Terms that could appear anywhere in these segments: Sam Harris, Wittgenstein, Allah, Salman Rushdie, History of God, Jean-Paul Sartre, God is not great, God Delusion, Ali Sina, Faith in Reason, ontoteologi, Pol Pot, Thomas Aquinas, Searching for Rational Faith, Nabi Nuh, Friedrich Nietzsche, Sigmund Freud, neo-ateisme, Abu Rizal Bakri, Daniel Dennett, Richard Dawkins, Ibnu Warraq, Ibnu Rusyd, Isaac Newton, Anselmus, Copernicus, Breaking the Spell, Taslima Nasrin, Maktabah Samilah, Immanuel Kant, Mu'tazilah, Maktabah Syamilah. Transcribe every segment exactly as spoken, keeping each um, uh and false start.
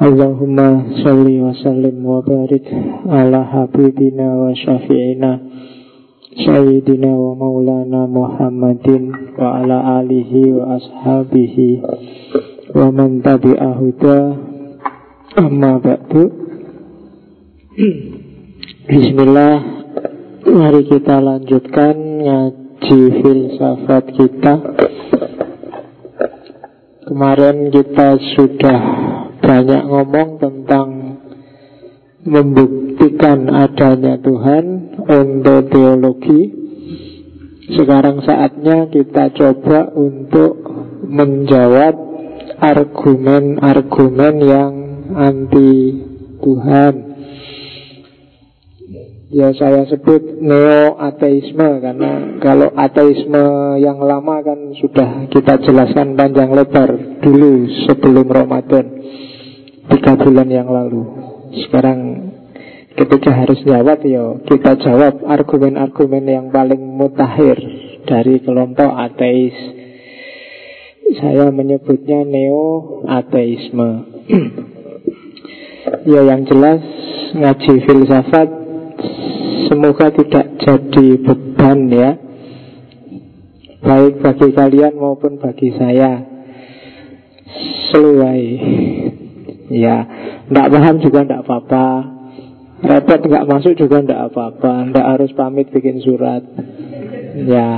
Allahumma sholli wa sallim wa barik ala habibina wa syafi'ina sayyidina wa maulana Muhammadin wa ala alihi wa ashabihi wa man tabi'a huda amma ba'du. Bismillah, mari kita lanjutkan ngaji filsafat kita. Kemarin kita sudah banyak ngomong tentang membuktikan adanya Tuhan, ontoteologi. Sekarang saatnya kita coba untuk menjawab argumen-argumen yang anti Tuhan. Ya, saya sebut neo-ateisme, karena kalau ateisme yang lama kan sudah kita jelaskan panjang lebar dulu sebelum Ramadan Tiga bulan yang lalu. Sekarang ketika harus jawab, yo, kita jawab argumen-argumen yang paling mutakhir dari kelompok ateis. Saya menyebutnya neo-ateisme. Ya, yang jelas ngaji filsafat semoga tidak jadi beban ya, baik bagi kalian maupun bagi saya. Seluai ya, nggak paham juga nggak apa-apa, repot nggak masuk juga nggak apa-apa, nggak harus pamit bikin surat. Ya,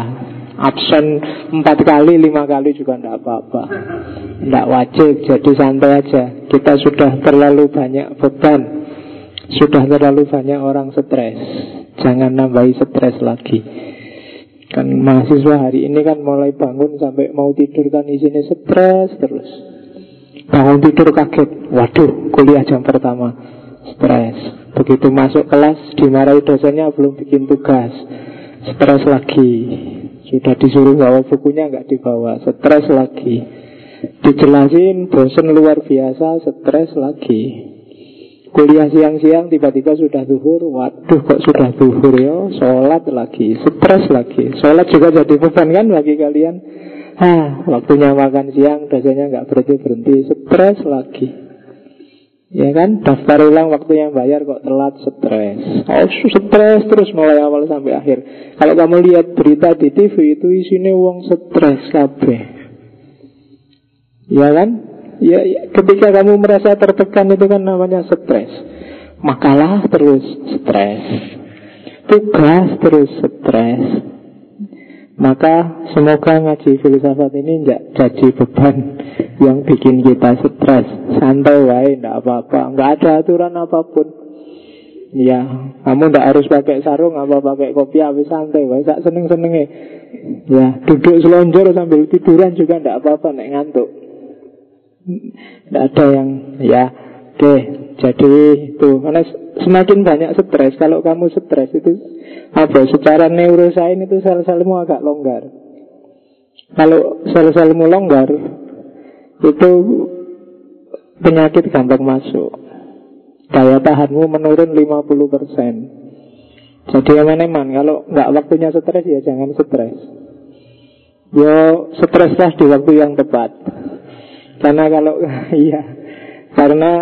absen empat kali, lima kali juga nggak apa-apa, nggak wajib. Jadi santai aja. Kita sudah terlalu banyak beban, sudah terlalu banyak orang stres. Jangan nambahi stres lagi. Kan mahasiswa hari ini kan mulai bangun sampai mau tidur kan isinya stres terus. Bangun tidur kaget, waduh kuliah jam pertama, stres. Begitu masuk kelas dimarahi dosennya belum bikin tugas, stres lagi. Sudah disuruh bawa bukunya nggak dibawa, stres lagi. Dijelasin bosen luar biasa, stres lagi. Kuliah siang-siang tiba-tiba sudah zuhur, waduh kok sudah zuhur ya, sholat lagi, stres lagi. Sholat juga jadi beban kan bagi kalian. Hah, waktunya makan siang, dosennya nggak berhenti-berhenti, stres lagi. Ya kan, daftar ulang waktu yang bayar kok telat, stres. Oh, stres terus mulai awal sampai akhir. Kalau kamu lihat berita di T V itu isinya wong stres kabeh. Ya kan? Ya, ya, ketika kamu merasa tertekan itu kan namanya stres. Makalah terus stres, tugas terus stres. Maka semoga ngaji filsafat ini enggak jadi beban yang bikin kita stres. Santai wae, enggak apa-apa, enggak ada aturan apapun. Ya, kamu enggak harus pakai sarung apa pakai kopiah, wis santai wae, sak seneng-senenge. Ya, duduk selonjor sambil tiduran juga enggak apa-apa nek ngantuk. Enggak ada yang ya, oke. Jadi itu karena semakin banyak stres, kalau kamu stres itu apa? Secara neurosains itu sel-selmu agak longgar. Kalau sel-selmu longgar, itu penyakit gampang masuk. Daya tahanmu menurun lima puluh persen. Jadi eman-eman, kalau nggak waktunya stres ya jangan stres. Yo streslah di waktu yang tepat. Karena kalau iya, karena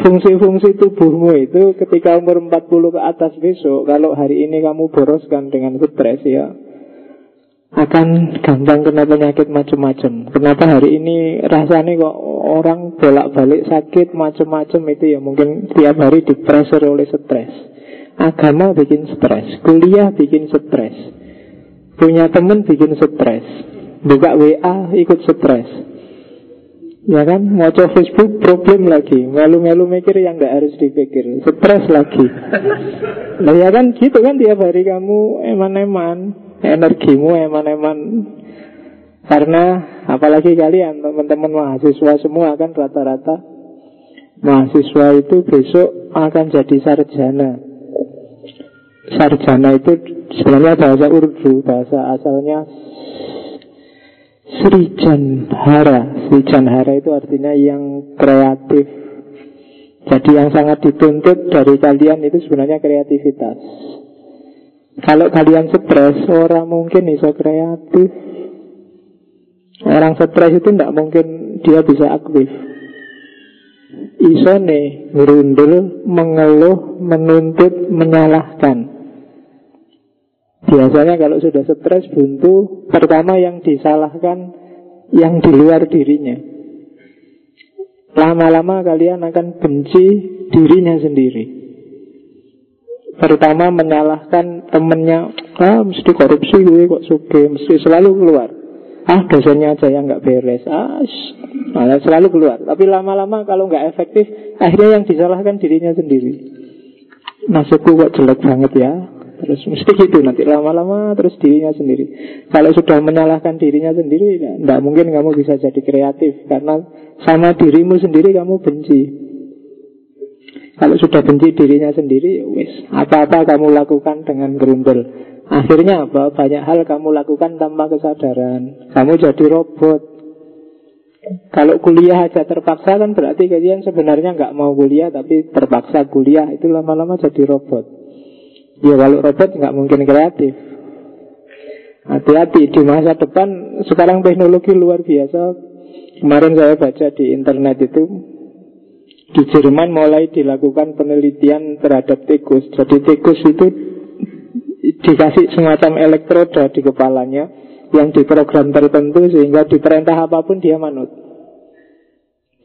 fungsi-fungsi tubuhmu itu ketika umur empat puluh ke atas besok, kalau hari ini kamu boroskan dengan stres ya, akan gampang kena penyakit macam-macam. Kenapa hari ini rasanya kok orang bolak-balik sakit macam-macam itu ya, mungkin tiap hari dipressure oleh stres. Agama bikin stres, kuliah bikin stres, punya teman bikin stres, buka W A ikut stres. Ya kan, ngoco Facebook problem lagi, melu-melu mikir yang gak harus dipikir, stres lagi. Nah ya kan gitu kan, tiap hari kamu eman-eman, energimu eman-eman. Karena apalagi kalian teman-teman mahasiswa semua kan, rata-rata mahasiswa itu besok akan jadi sarjana. Sarjana itu sebenarnya bahasa Urdu, bahasa asalnya Srijanhara. Srijanhara itu artinya yang kreatif. Jadi yang sangat dituntut dari kalian itu sebenarnya kreativitas. Kalau kalian stres, orang mungkin bisa kreatif. Orang stres itu tidak mungkin dia bisa aktif. Isone ngerundel, mengeluh, menuntut, menyalahkan. Biasanya kalau sudah stres buntu, pertama yang disalahkan yang di luar dirinya. Lama-lama kalian akan benci dirinya sendiri. Pertama menyalahkan temennya, ah mesti korupsi gue kok suge, mesti selalu keluar. Ah dosennya aja yang nggak beres, ah malah selalu keluar. Tapi lama-lama kalau nggak efektif, akhirnya yang disalahkan dirinya sendiri. Nasibku kok jelek banget ya. Terus mesti gitu nanti lama-lama terus dirinya sendiri. Kalau sudah menyalahkan dirinya sendiri, tidak mungkin kamu bisa jadi kreatif karena sama dirimu sendiri kamu benci. Kalau sudah benci dirinya sendiri, wes apa-apa kamu lakukan dengan gerundel. Akhirnya apa? Banyak hal kamu lakukan tanpa kesadaran. Kamu jadi robot. Kalau kuliah aja terpaksa kan berarti kalian sebenarnya nggak mau kuliah tapi terpaksa kuliah, itu lama-lama jadi robot. Ya kalau robot nggak mungkin kreatif. Hati-hati di masa depan. Sekarang teknologi luar biasa. Kemarin saya baca di internet itu di Jerman mulai dilakukan penelitian terhadap tikus. Jadi tikus itu dikasih semacam elektroda di kepalanya yang diprogram tertentu sehingga diperintah apapun dia manut.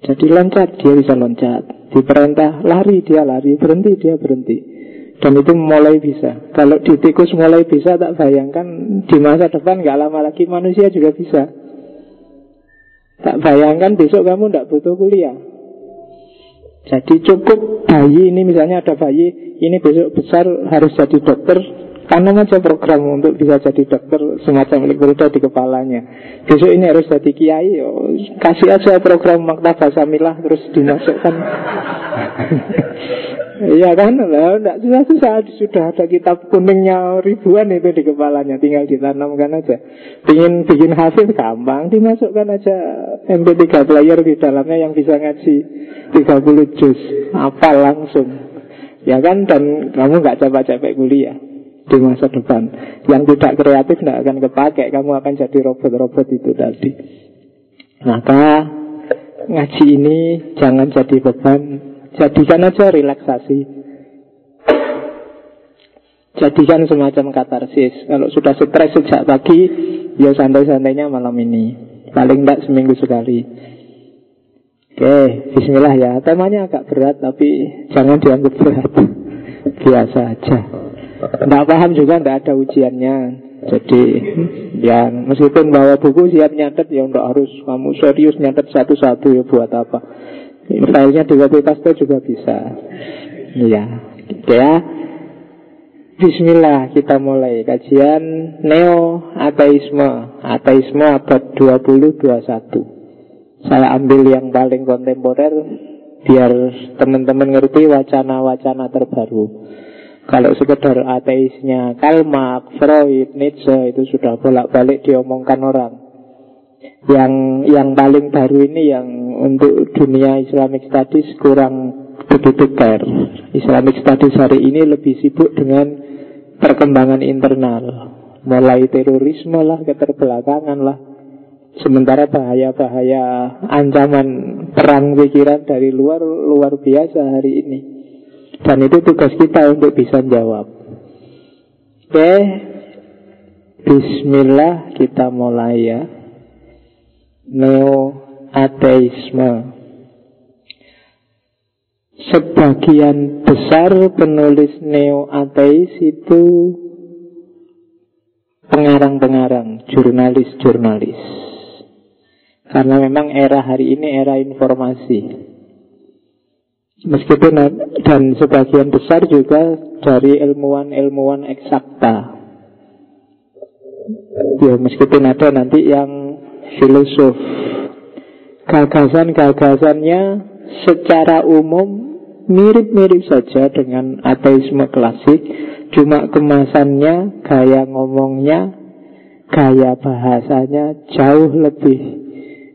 Jadi loncat dia bisa loncat, diperintah lari dia lari, berhenti dia berhenti. Dan itu mulai bisa. Kalau di tikus mulai bisa, tak bayangkan di masa depan gak lama lagi manusia juga bisa. Tak bayangkan besok kamu gak butuh kuliah. Jadi cukup bayi ini, misalnya ada bayi ini besok besar harus jadi dokter, tanam aja program untuk bisa jadi dokter semacam elektroda di kepalanya. Besok ini harus jadi kiai, oh, kasih aja program Maktabah Samilah terus dimasukkan. Iya kan, tidak susah-susah. Sudah ada kitab kuningnya ribuan itu di kepalanya, tinggal ditanamkan aja. Pingin bikin hasil gampang, dimasukkan aja M P tiga player di dalamnya yang bisa ngaji tiga puluh juz, apa langsung. Ya kan, dan kamu nggak capek-capek kuliah di masa depan. Yang tidak kreatif tidak akan kepake, kamu akan jadi robot-robot itu tadi. Maka ngaji ini jangan jadi beban. Jadikan aja relaksasi. Jadikan semacam katarsis. Kalau sudah stres sejak pagi, ya santai-santainya malam ini. Paling tidak seminggu sekali. Oke, bismillah ya. Temanya agak berat, tapi jangan dianggap berat. Biasa aja. Tidak paham juga, tidak ada ujiannya. Jadi, ya meskipun bawa buku siap nyatet, ya tidak harus kamu serius nyatet satu-satu ya buat apa. Filenya di copy paste juga bisa. Iya, gitu ya. Bismillah, kita mulai kajian Neo Ateisme, Ateisme abad dua puluh dua puluh satu. Saya ambil yang paling kontemporer biar teman-teman ngerti wacana-wacana terbaru. Kalau sekedar ateisnya Karl Marx, Freud, Nietzsche itu sudah bolak-balik diomongkan orang. Yang yang paling baru ini yang untuk dunia Islamic Studies kurang begitu care. Islamic Studies hari ini lebih sibuk dengan perkembangan internal, mulai terorisme lah, keterbelakangan lah. Sementara bahaya-bahaya ancaman perang pikiran dari luar luar biasa hari ini. Dan itu tugas kita untuk bisa jawab. Oke, bismillah kita mulai ya. Neo-ateisme. Sebagian besar penulis neo-ateis itu pengarang-pengarang, jurnalis-jurnalis. Karena memang era hari ini era informasi. Meskipun dan sebagian besar juga dari ilmuwan-ilmuwan eksakta. Ya, meskipun ada nanti yang filosof. Gagasan-gagasannya secara umum mirip-mirip saja dengan ateisme klasik, cuma kemasannya, gaya ngomongnya, gaya bahasanya jauh lebih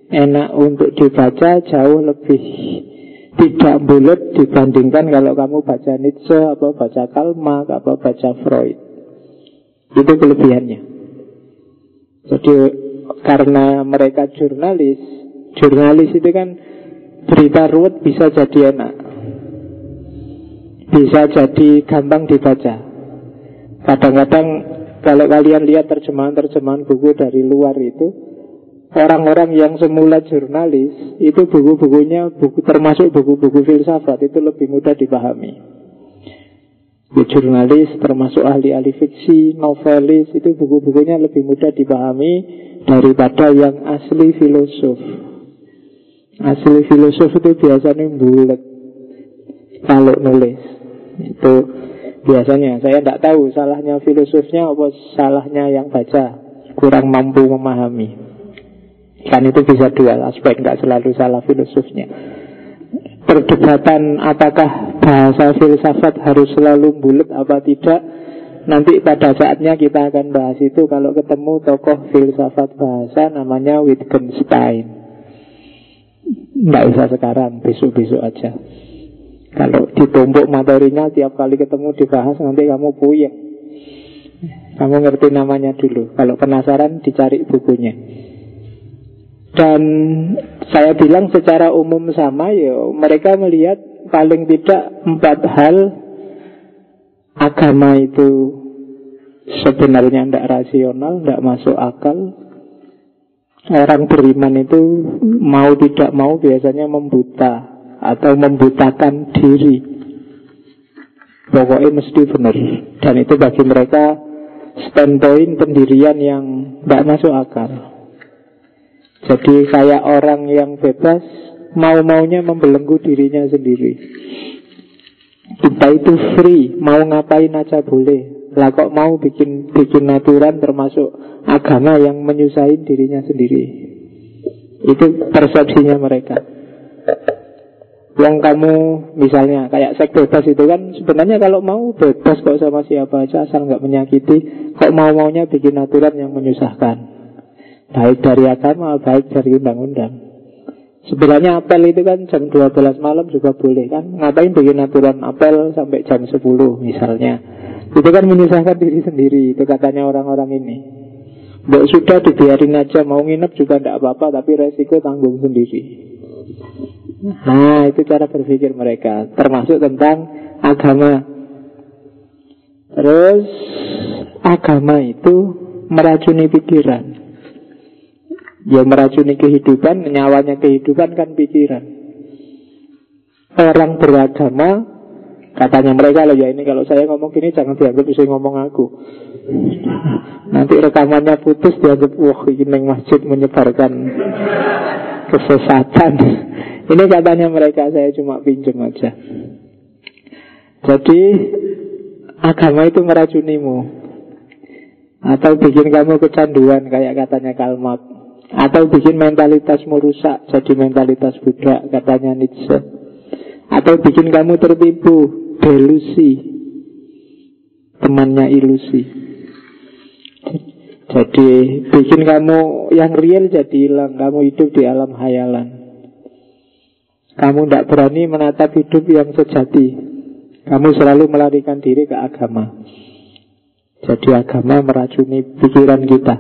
enak untuk dibaca, jauh lebih tidak bulat dibandingkan kalau kamu baca Nietzsche, atau baca Karl Marx, atau baca Freud. Itu kelebihannya. Jadi karena mereka jurnalis. Jurnalis itu kan berita ruwet bisa jadi enak, bisa jadi gampang dibaca. Kadang-kadang kalau kalian lihat terjemahan-terjemahan buku dari luar itu, orang-orang yang semula jurnalis itu buku-bukunya, buku, termasuk buku-buku filsafat, itu lebih mudah dipahami. Ya, jurnalis termasuk ahli-ahli fiksi, novelis, itu buku-bukunya lebih mudah dipahami daripada yang asli filosof. Asli filosof itu biasanya bulat kalau nulis. Itu biasanya, saya tidak tahu salahnya filosofnya apa salahnya yang baca, kurang mampu memahami. Kan itu bisa dua aspek, nggak selalu salah filosofnya. Perdebatan apakah bahasa filsafat harus selalu bulat apa tidak, nanti pada saatnya kita akan bahas itu kalau ketemu tokoh filsafat bahasa namanya Wittgenstein. Nggak usah sekarang, besok-besok aja. Kalau ditumpuk materinya tiap kali ketemu dibahas, nanti kamu puyeng. Kamu ngerti namanya dulu. Kalau penasaran dicari bukunya. Dan saya bilang secara umum sama ya, mereka melihat paling tidak empat hal agama itu sebenarnya tidak rasional, tidak masuk akal. Orang beriman itu mau tidak mau biasanya membuta atau membutakan diri. Pokoknya mesti benar. Dan itu bagi mereka standpoint pendirian yang tidak masuk akal. Jadi kayak orang yang bebas, mau-maunya membelenggu dirinya sendiri. Kita itu free, mau ngapain aja boleh. Lah kok mau bikin bikin aturan termasuk agama yang menyusahin dirinya sendiri. Itu persepsinya mereka. Yang kamu misalnya kayak seks bebas itu kan sebenarnya kalau mau bebas kok sama siapa aja asal nggak menyakiti. Kok mau-maunya bikin aturan yang menyusahkan. Baik dari agama, baik dari undang-undang. Sebenarnya apel itu kan jam dua belas malam juga boleh kan. Ngapain bikin aturan apel sampai jam sepuluh misalnya. Itu kan menyusahkan diri sendiri. Itu katanya orang-orang ini. Mbok sudah dibiarin aja, mau nginep juga tidak apa-apa, tapi resiko tanggung sendiri. Nah itu cara berpikir mereka, termasuk tentang agama. Terus agama itu meracuni pikiran. Ya meracuni kehidupan, nyawanya kehidupan kan pikiran. Orang beragama, katanya mereka loh ya ini kalau saya ngomong gini jangan dianggap saya ngomong aku. Nanti rekamannya putus dianggap wah ini neng masjid menyebarkan kesesatan. Ini katanya mereka, saya cuma pinjam aja. Jadi agama itu meracunimu atau bikin kamu kecanduan kayak katanya Karl Marx. Atau bikin mentalitasmu rusak, jadi mentalitas budak, katanya Nietzsche. Atau bikin kamu tertipu, delusi, temannya ilusi. Jadi bikin kamu yang real jadi hilang, kamu hidup di alam khayalan. Kamu tidak berani menatap hidup yang sejati. Kamu selalu melarikan diri ke agama. Jadi agama meracuni pikiran kita.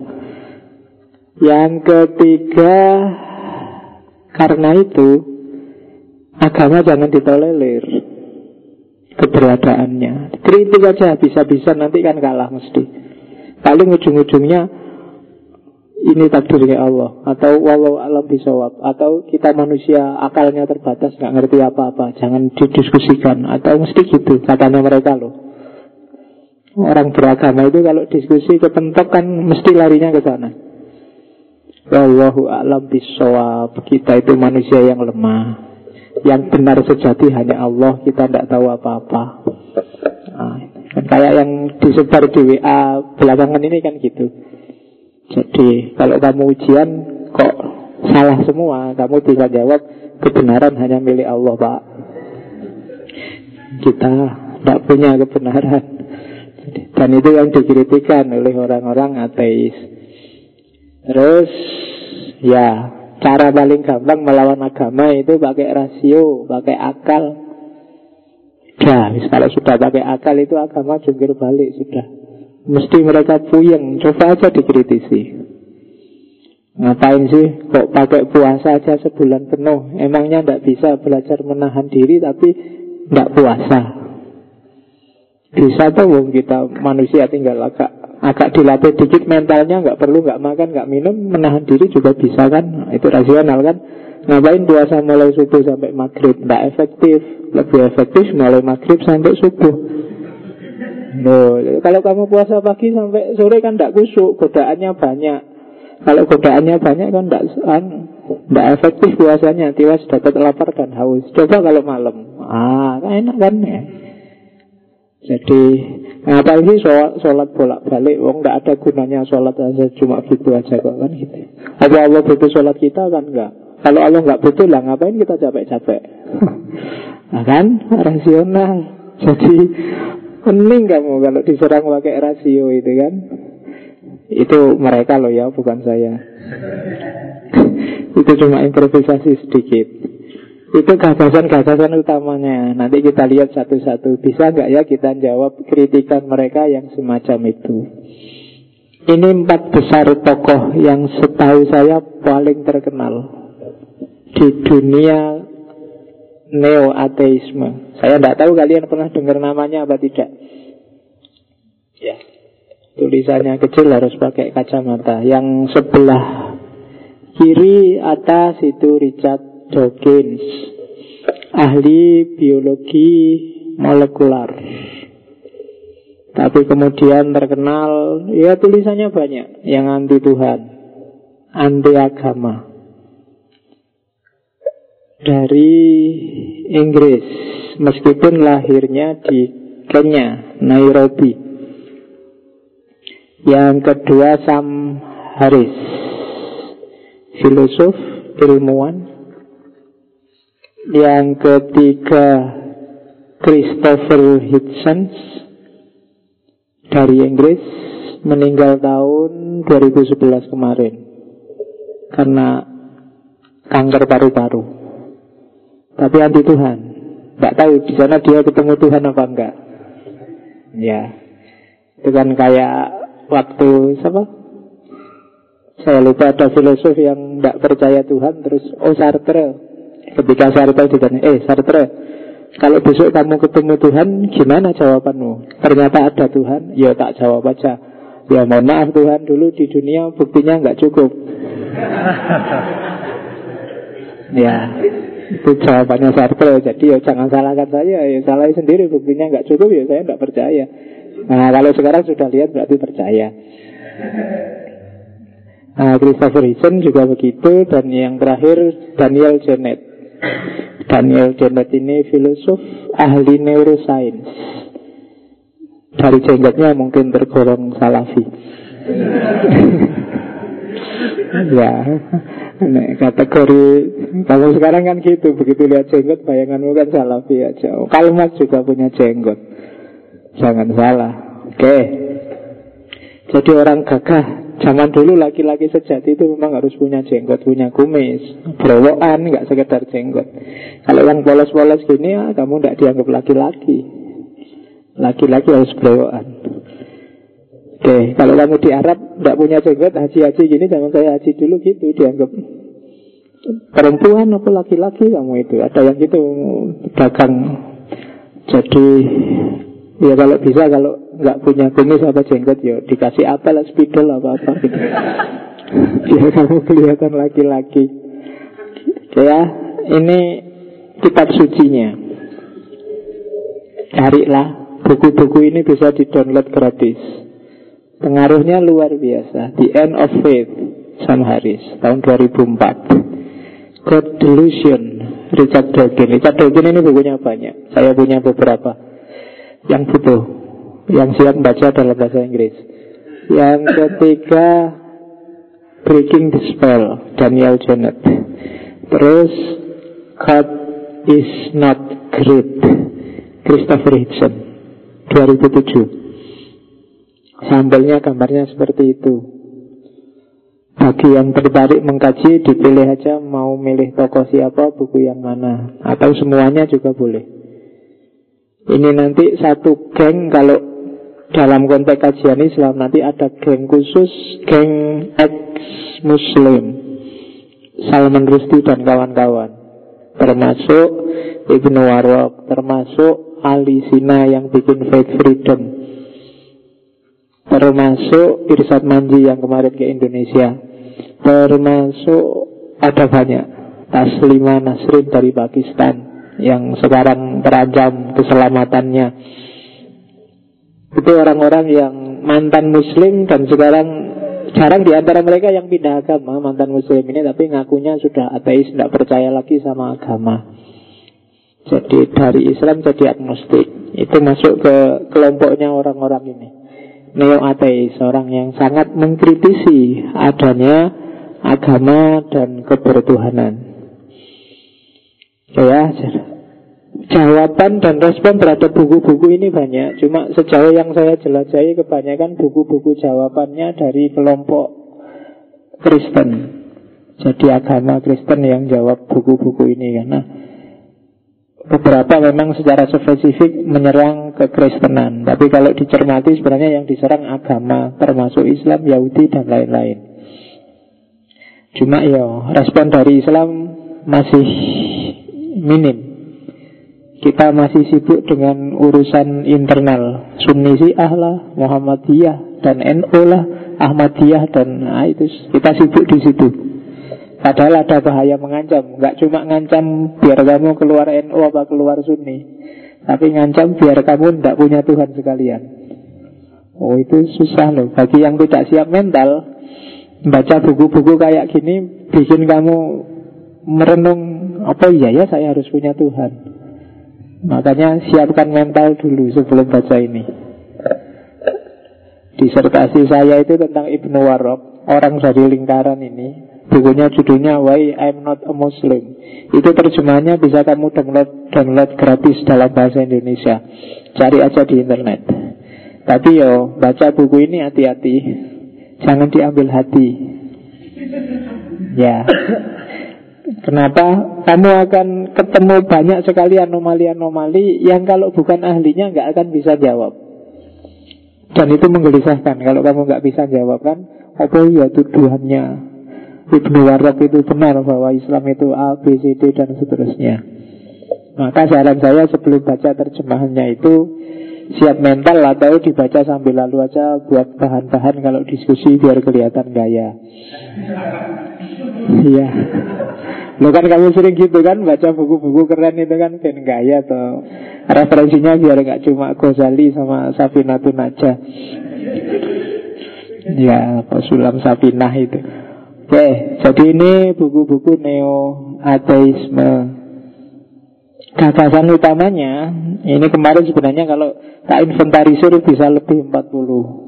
Yang ketiga, karena itu agama jangan ditolerir keberadaannya. Kritik aja bisa-bisa nanti kan kalah mesti. Paling ujung-ujungnya ini takdirnya Allah atau wallahu alam bisawab atau kita manusia akalnya terbatas nggak ngerti apa-apa. Jangan didiskusikan atau mesti gitu katanya mereka loh. Orang beragama itu kalau diskusi kepentok kan mesti larinya ke sana. Wallahu a'lam bishawab. Kita itu manusia yang lemah. Yang benar sejati hanya Allah. Kita tidak tahu apa-apa. Nah, kayak yang disebar di W A belakangan ini kan gitu. Jadi kalau kamu ujian kok salah semua, kamu bisa jawab kebenaran hanya milik Allah Pak. Kita tidak punya kebenaran. Dan itu yang dikritikan oleh orang-orang ateis. Terus ya cara paling gampang melawan agama itu pakai rasio, pakai akal. Ya, kalau sudah pakai akal itu agama jungkir balik sudah. Mesti mereka puyeng, coba aja dikritisi. Ngapain sih kok pakai puasa aja sebulan penuh? Emangnya nggak bisa belajar menahan diri tapi nggak puasa? Bisa tuh wong kita manusia, tinggal agak agak dilatih dikit mentalnya, nggak perlu nggak makan nggak minum, menahan diri juga bisa kan? Itu rasional kan? Ngapain puasa mulai subuh sampai maghrib? Nggak efektif. Lebih efektif mulai maghrib sampai subuh. No, kalau kamu puasa pagi sampai sore kan nggak kusuk, godaannya banyak. Kalau godaannya banyak kan nggak nggak efektif puasanya, tiwas dapat lapar dan haus. Coba kalau malam, ah kan enak kan ya. Jadi ngapain sih sholat bolak-balik? Wong nggak ada gunanya sholat aja cuma gitu aja kok kan gitu. Apa Allah butuh sholat kita kan nggak? Kalau Allah nggak butuh lah ngapain kita capek-capek? Nah, kan rasional. Jadi pening kamu kalau diserang pakai rasio itu kan? Itu mereka loh ya, bukan saya. Itu cuma improvisasi sedikit. Itu gagasan-gagasan utamanya. Nanti kita lihat satu-satu. Bisa nggak ya kita jawab kritikan mereka yang semacam itu? Ini empat besar tokoh yang setahu saya paling terkenal di dunia neo-ateisme. Saya nggak tahu kalian pernah dengar namanya apa tidak. Ya, tulisannya kecil harus pakai kacamata. Yang sebelah kiri atas itu Richard Dawkins, ahli biologi molekular. Tapi kemudian terkenal, ya tulisannya banyak, yang anti Tuhan, anti agama. Dari Inggris, meskipun lahirnya di Kenya, Nairobi. Yang kedua Sam Harris, filosof, ilmuwan. Yang ketiga Christopher Hitchens, dari Inggris, meninggal tahun dua ribu sebelas kemarin karena kanker paru-paru. Tapi anti Tuhan. Nggak tahu di sana dia ketemu Tuhan apa enggak. Ya, itu kan kayak waktu siapa? Saya lupa, ada filosof yang nggak percaya Tuhan. Terus oh Sartre. Ketika Sartre ditanya, eh Sartre, kalau besok kamu ketemu Tuhan, gimana jawabanmu? Ternyata ada Tuhan, ya tak jawab aja. Ya mohon maaf Tuhan, dulu di dunia buktinya nggak cukup. Ya, itu jawabannya Sartre. Jadi ya jangan salahkan saya, ya salahin sendiri, buktinya nggak cukup, ya saya nggak percaya. Nah kalau sekarang sudah lihat berarti percaya. Nah, Christopher Hitchens juga begitu. Dan yang terakhir Daniel Dennett. Daniel Dennett ini filosof, ahli neuroscience. Dari jenggotnya mungkin tergolong salafi. Ya, nah, kategori kalau sekarang kan gitu, begitu lihat jenggot bayanganmu kan salafi aja. Karl Marx juga punya jenggot, jangan salah. Oke okay. Jadi orang gagah zaman dulu, laki-laki sejati itu memang harus punya jenggot, punya kumis, berowokan, nggak sekedar jenggot. Kalau yang polos-polos gini ya, kamu nggak dianggap laki-laki. Laki-laki harus berowokan. Oke, kalau kamu di Arab nggak punya jenggot, haji-haji gini, zaman saya haji dulu gitu dianggap perempuan apa laki-laki kamu itu. Ada yang gitu dagang. Jadi ya kalau bisa, kalau nggak punya kumis apa jenggot ya dikasih apel, spidol apa-apa gitu. Ya kamu kelihatan laki-laki. Ya, ini kitab sucinya. Carilah, buku-buku ini bisa di-download gratis. Pengaruhnya luar biasa. The End of Faith, Sam Harris, tahun dua ribu empat. God Delusion, Richard Dawkins. Richard Dawkins ini bukunya banyak. Saya punya beberapa yang butuh, yang siap baca dalam bahasa Inggris. Yang ketiga Breaking the Spell, Daniel Dennett. Terus God is not great, Christopher Hitchens, dua ribu tujuh. Sampelnya gambarnya seperti itu. Bagi yang tertarik mengkaji, dipilih aja mau milih tokoh siapa, buku yang mana, atau semuanya juga boleh. Ini nanti satu geng, kalau dalam konteks kajian Islam nanti ada geng khusus, geng ex-muslim, Salman Rushdie dan kawan-kawan, termasuk Ibnu Warraq, termasuk Ali Sina yang bikin Faith Freedom, termasuk Irshad Manji yang kemarin ke Indonesia, termasuk ada banyak, Taslima Nasrin dari Pakistan yang sekarang terancam keselamatannya. Itu orang-orang yang mantan muslim dan sekarang jarang di antara mereka yang pindah agama. Mantan muslim ini tapi ngakunya sudah ateis, tidak percaya lagi sama agama, jadi dari Islam jadi agnostik. Itu masuk ke kelompoknya orang-orang ini, neo-ateis, orang yang sangat mengkritisi adanya agama dan kebertuhanan. Ya, jawaban dan respon terhadap buku-buku ini banyak. Cuma sejauh yang saya jelajahi, kebanyakan buku-buku jawabannya dari kelompok Kristen. Jadi agama Kristen yang jawab buku-buku ini, karena beberapa memang secara spesifik menyerang kekristenan. Tapi kalau dicermati sebenarnya yang diserang agama, termasuk Islam, Yahudi, dan lain-lain. Cuma ya, respon dari Islam masih minim. Kita masih sibuk dengan urusan internal, Sunni Syiah lah, Muhammadiyah dan N U lah, Ahmadiyah dan nah, itu kita sibuk di situ. Padahal ada bahaya mengancam. Enggak cuma ngancam biar kamu keluar N U apa keluar Sunni, tapi ngancam biar kamu tidak punya Tuhan sekalian. Oh, itu susah loh. Bagi yang tidak siap mental, baca buku-buku kayak gini bikin kamu merenung, apa iya ya saya harus punya Tuhan. Makanya siapkan mental dulu sebelum baca ini. Disertasi saya itu tentang Ibnu Warraq, orang dari lingkaran ini. Bukunya judulnya Why I'm Not a Muslim. Itu terjemahannya bisa kamu download download gratis dalam bahasa Indonesia. Cari aja di internet. Tapi yo baca buku ini hati-hati, jangan diambil hati. Ya. Kenapa? Kamu akan ketemu banyak sekali anomali-anomali yang kalau bukan ahlinya nggak akan bisa jawab. Dan itu menggelisahkan kalau kamu nggak bisa jawab kan. Apa ya tuduhannya Ibnu Warraq itu benar bahwa Islam itu A, B, C, D dan seterusnya. Maka saran saya sebelum baca terjemahannya itu siap mental atau dibaca sambil lalu aja buat bahan-bahan kalau diskusi biar kelihatan gaya. Iya. Lo kan kamu sering gitu kan, baca buku-buku keren itu kan, ben gaya atau referensinya biar gak cuma Ghazali sama Safinatun aja. Ya, Pak Sulam Safinah itu. Oke, jadi ini buku-buku neo-ateisme. Gagasan utamanya ini kemarin sebenarnya kalau tak inventarisir bisa lebih empat puluh.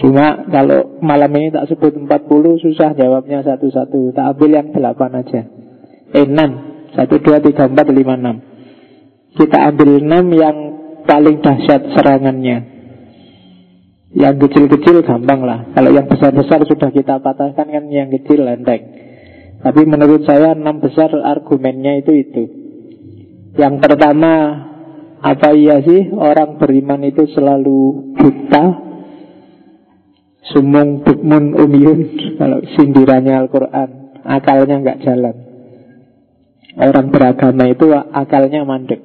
Cuma kalau malam ini tak sebut empat puluh, susah jawabnya satu-satu. Tak ambil yang delapan aja. Eh enam, satu, dua, tiga, empat, lima, enam. Kita ambil enam yang paling dahsyat serangannya. Yang kecil-kecil gampang lah. Kalau yang besar-besar sudah kita patahkan kan, yang kecil lenteng. Tapi menurut saya enam besar argumennya itu itu. Yang pertama, apa iya sih orang beriman itu selalu buta? Sumung bukmun umyun, kalau sindirannya Al-Quran. Akalnya nggak jalan. Orang beragama itu akalnya mandek.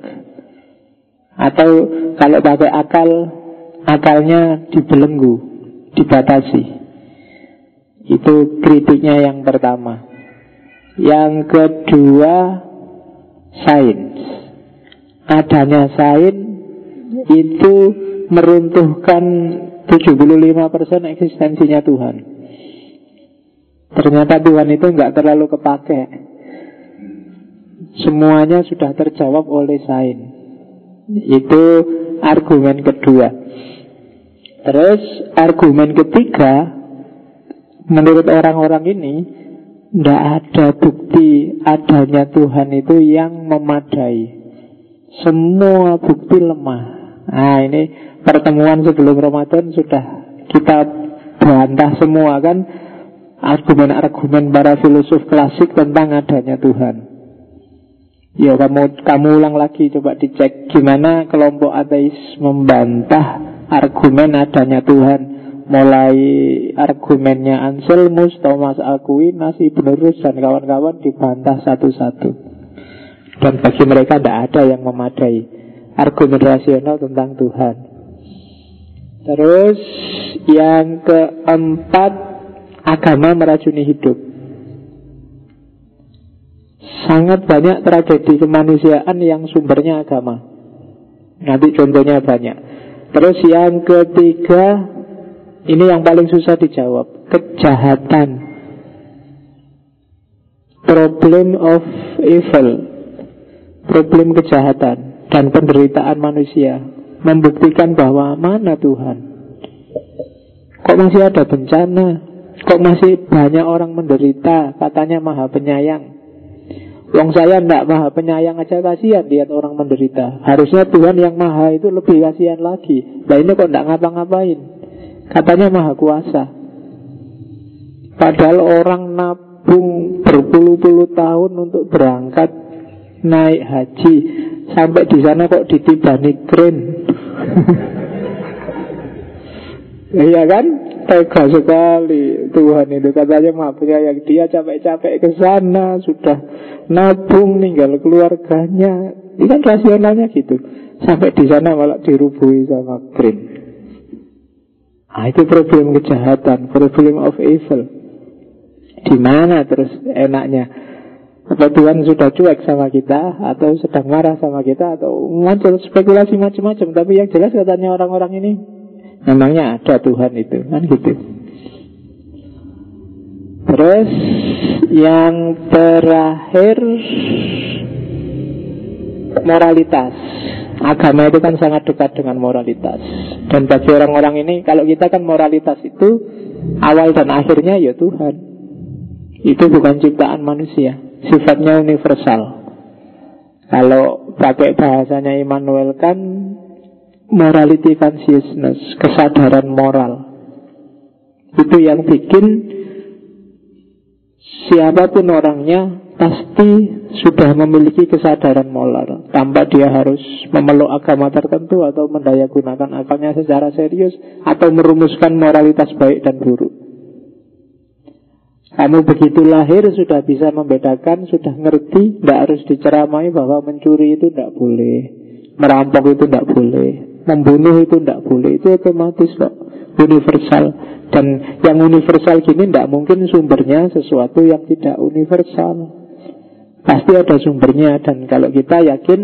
Atau kalau pakai akal, akalnya dibelenggu, dibatasi. Itu kritiknya yang pertama. Yang kedua, sains. Adanya sains itu meruntuhkan tujuh puluh lima persen eksistensinya Tuhan. Ternyata Tuhan itu nggak terlalu kepake. Semuanya sudah terjawab oleh sains. Itu argumen kedua. Terus argumen ketiga, menurut orang-orang ini tidak ada bukti adanya Tuhan itu yang memadai. Semua bukti lemah. Nah, ini pertemuan sebelum Ramadan sudah kita bantah semua kan, argumen-argumen para filosof klasik tentang adanya Tuhan. Ya, kamu kamu ulang lagi, coba dicek gimana kelompok ateis membantah argumen adanya Tuhan. mulai argumennya Anselmus, Thomas Aquinas, Ibnu Rusyd dan kawan-kawan dibantah satu-satu. Dan bagi mereka tidak ada yang memadai argumen rasional tentang Tuhan. Terus yang keempat, agama meracuni hidup. Sangat banyak tragedi kemanusiaan yang sumbernya agama. Nanti contohnya banyak. Terus yang ketiga, ini yang paling susah dijawab, kejahatan, problem of evil, problem kejahatan dan penderitaan manusia. Membuktikan bahwa mana Tuhan? Kok masih ada bencana? Kok masih banyak orang menderita? Katanya maha penyayang. Wong saya tidak maha penyayang aja kasihan lihat orang menderita. Harusnya Tuhan yang maha itu lebih kasihan lagi. Nah ini kok tidak ngapa-ngapain? Katanya maha kuasa. Padahal orang nabung berpuluh-puluh tahun untuk berangkat naik haji, sampai di sana kok ditibani keren. Iya kan? Tega sekali Tuhan itu. Katanya maha penyayang, dia capek-capek ke sana, sudah nabung, ninggal keluarganya. Ini kan rasionalnya gitu. Sampai di sana malah dirubuhi sama keren. Ah, itu problem kejahatan, problem of evil. Di mana terus enaknya? Apa Tuhan sudah cuek sama kita, atau sedang marah sama kita, atau muncul spekulasi macam-macam? Tapi yang jelas katanya orang-orang ini memangnya ada Tuhan itu, kan gitu. Terus yang terakhir, moralitas. Agama itu kan sangat dekat dengan moralitas. Dan bagi orang-orang ini, kalau kita kan moralitas itu awal dan akhirnya ya Tuhan. Itu bukan ciptaan manusia, sifatnya universal. Kalau pakai bahasanya Immanuel Kant, morality consciousness, kesadaran moral. Itu yang bikin siapapun orangnya pasti sudah memiliki kesadaran moral, tanpa dia harus memeluk agama tertentu atau mendayagunakan akalnya secara serius atau merumuskan moralitas baik dan buruk. Kamu begitu lahir sudah bisa membedakan, sudah ngerti, tidak harus diceramai bahwa mencuri itu tidak boleh, merampok itu tidak boleh, membunuh itu tidak boleh. Itu otomatis kok, universal. Dan yang universal gini tidak mungkin sumbernya sesuatu yang tidak universal. Pasti ada sumbernya, dan kalau kita yakin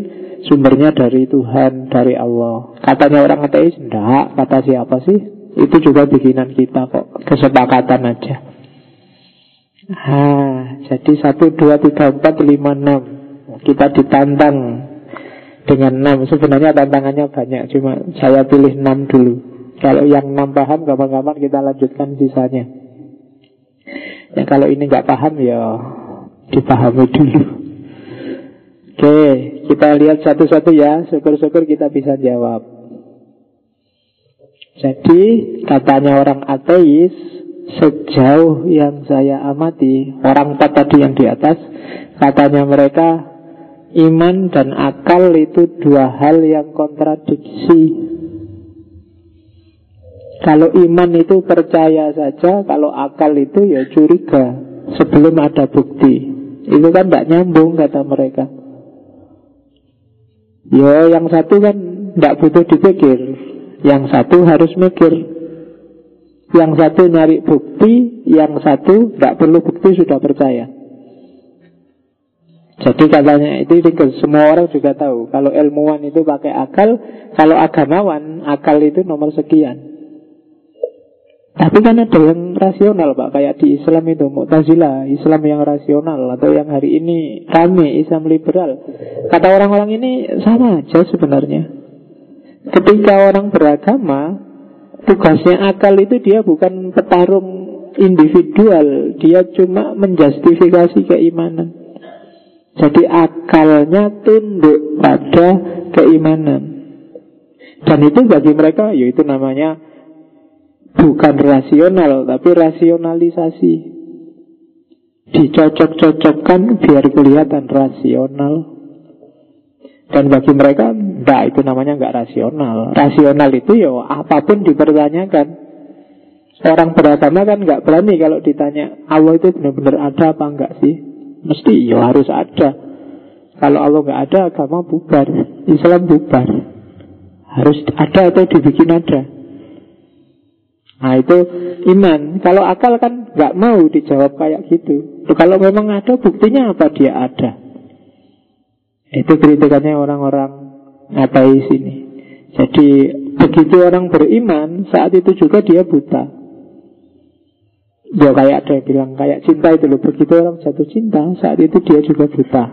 sumbernya dari Tuhan, dari Allah. Katanya orang ateis, enggak, kata siapa sih? Itu juga bikinan kita kok, kesepakatan aja. Ah, jadi satu, dua, tiga, empat, lima, enam. Kita ditantang dengan enam. Sebenarnya tantangannya banyak, cuma saya pilih enam dulu. Kalau yang enam paham, gampang-gampang kita lanjutkan sisanya. Ya kalau ini nggak paham ya dipahami dulu. Oke, kita lihat satu-satu ya. Syukur-syukur kita bisa jawab. Jadi katanya orang ateis, sejauh yang saya amati, orang empat tadi yang di atas, katanya mereka iman dan akal itu dua hal yang kontradiksi. Kalau iman itu percaya saja, kalau akal itu ya curiga sebelum ada bukti. Itu kan tidak nyambung kata mereka. Ya yang satu kan tidak butuh dipikir, yang satu harus mikir. Yang satu nyari bukti, yang satu tidak perlu bukti sudah percaya. Jadi katanya itu semua orang juga tahu. Kalau ilmuwan itu pakai akal, kalau agamawan akal itu nomor sekian. Tapi kan ada yang rasional Pak, kayak di Islam itu Mu'tazilah, Islam yang rasional, atau yang hari ini rame, Islam liberal. Kata orang-orang ini sama aja sebenarnya. Ketika orang beragama, tugasnya akal itu dia bukan petarung individual, dia cuma menjustifikasi keimanan. Jadi akalnya tunduk pada keimanan. Dan itu bagi mereka yaitu namanya bukan rasional, tapi rasionalisasi. Dicocok-cocokkan biar kelihatan rasional. Dan bagi mereka, enggak, itu namanya enggak rasional. Rasional itu ya apapun dipertanyakan. Orang beragama kan nggak berani kalau ditanya Allah itu benar-benar ada apa enggak sih? Mesti ya harus ada. Kalau Allah nggak ada, agama bubar, Islam bubar. Harus ada atau dibikin ada. Nah itu iman. Kalau akal kan nggak mau dijawab kayak gitu. Loh, kalau memang ada, buktinya apa dia ada? Itu kritikannya orang-orang ateis ini. Jadi begitu orang beriman, saat itu juga dia buta. Ya kayak ada yang bilang kayak cinta itu loh. Begitu orang jatuh cinta, saat itu dia juga buta.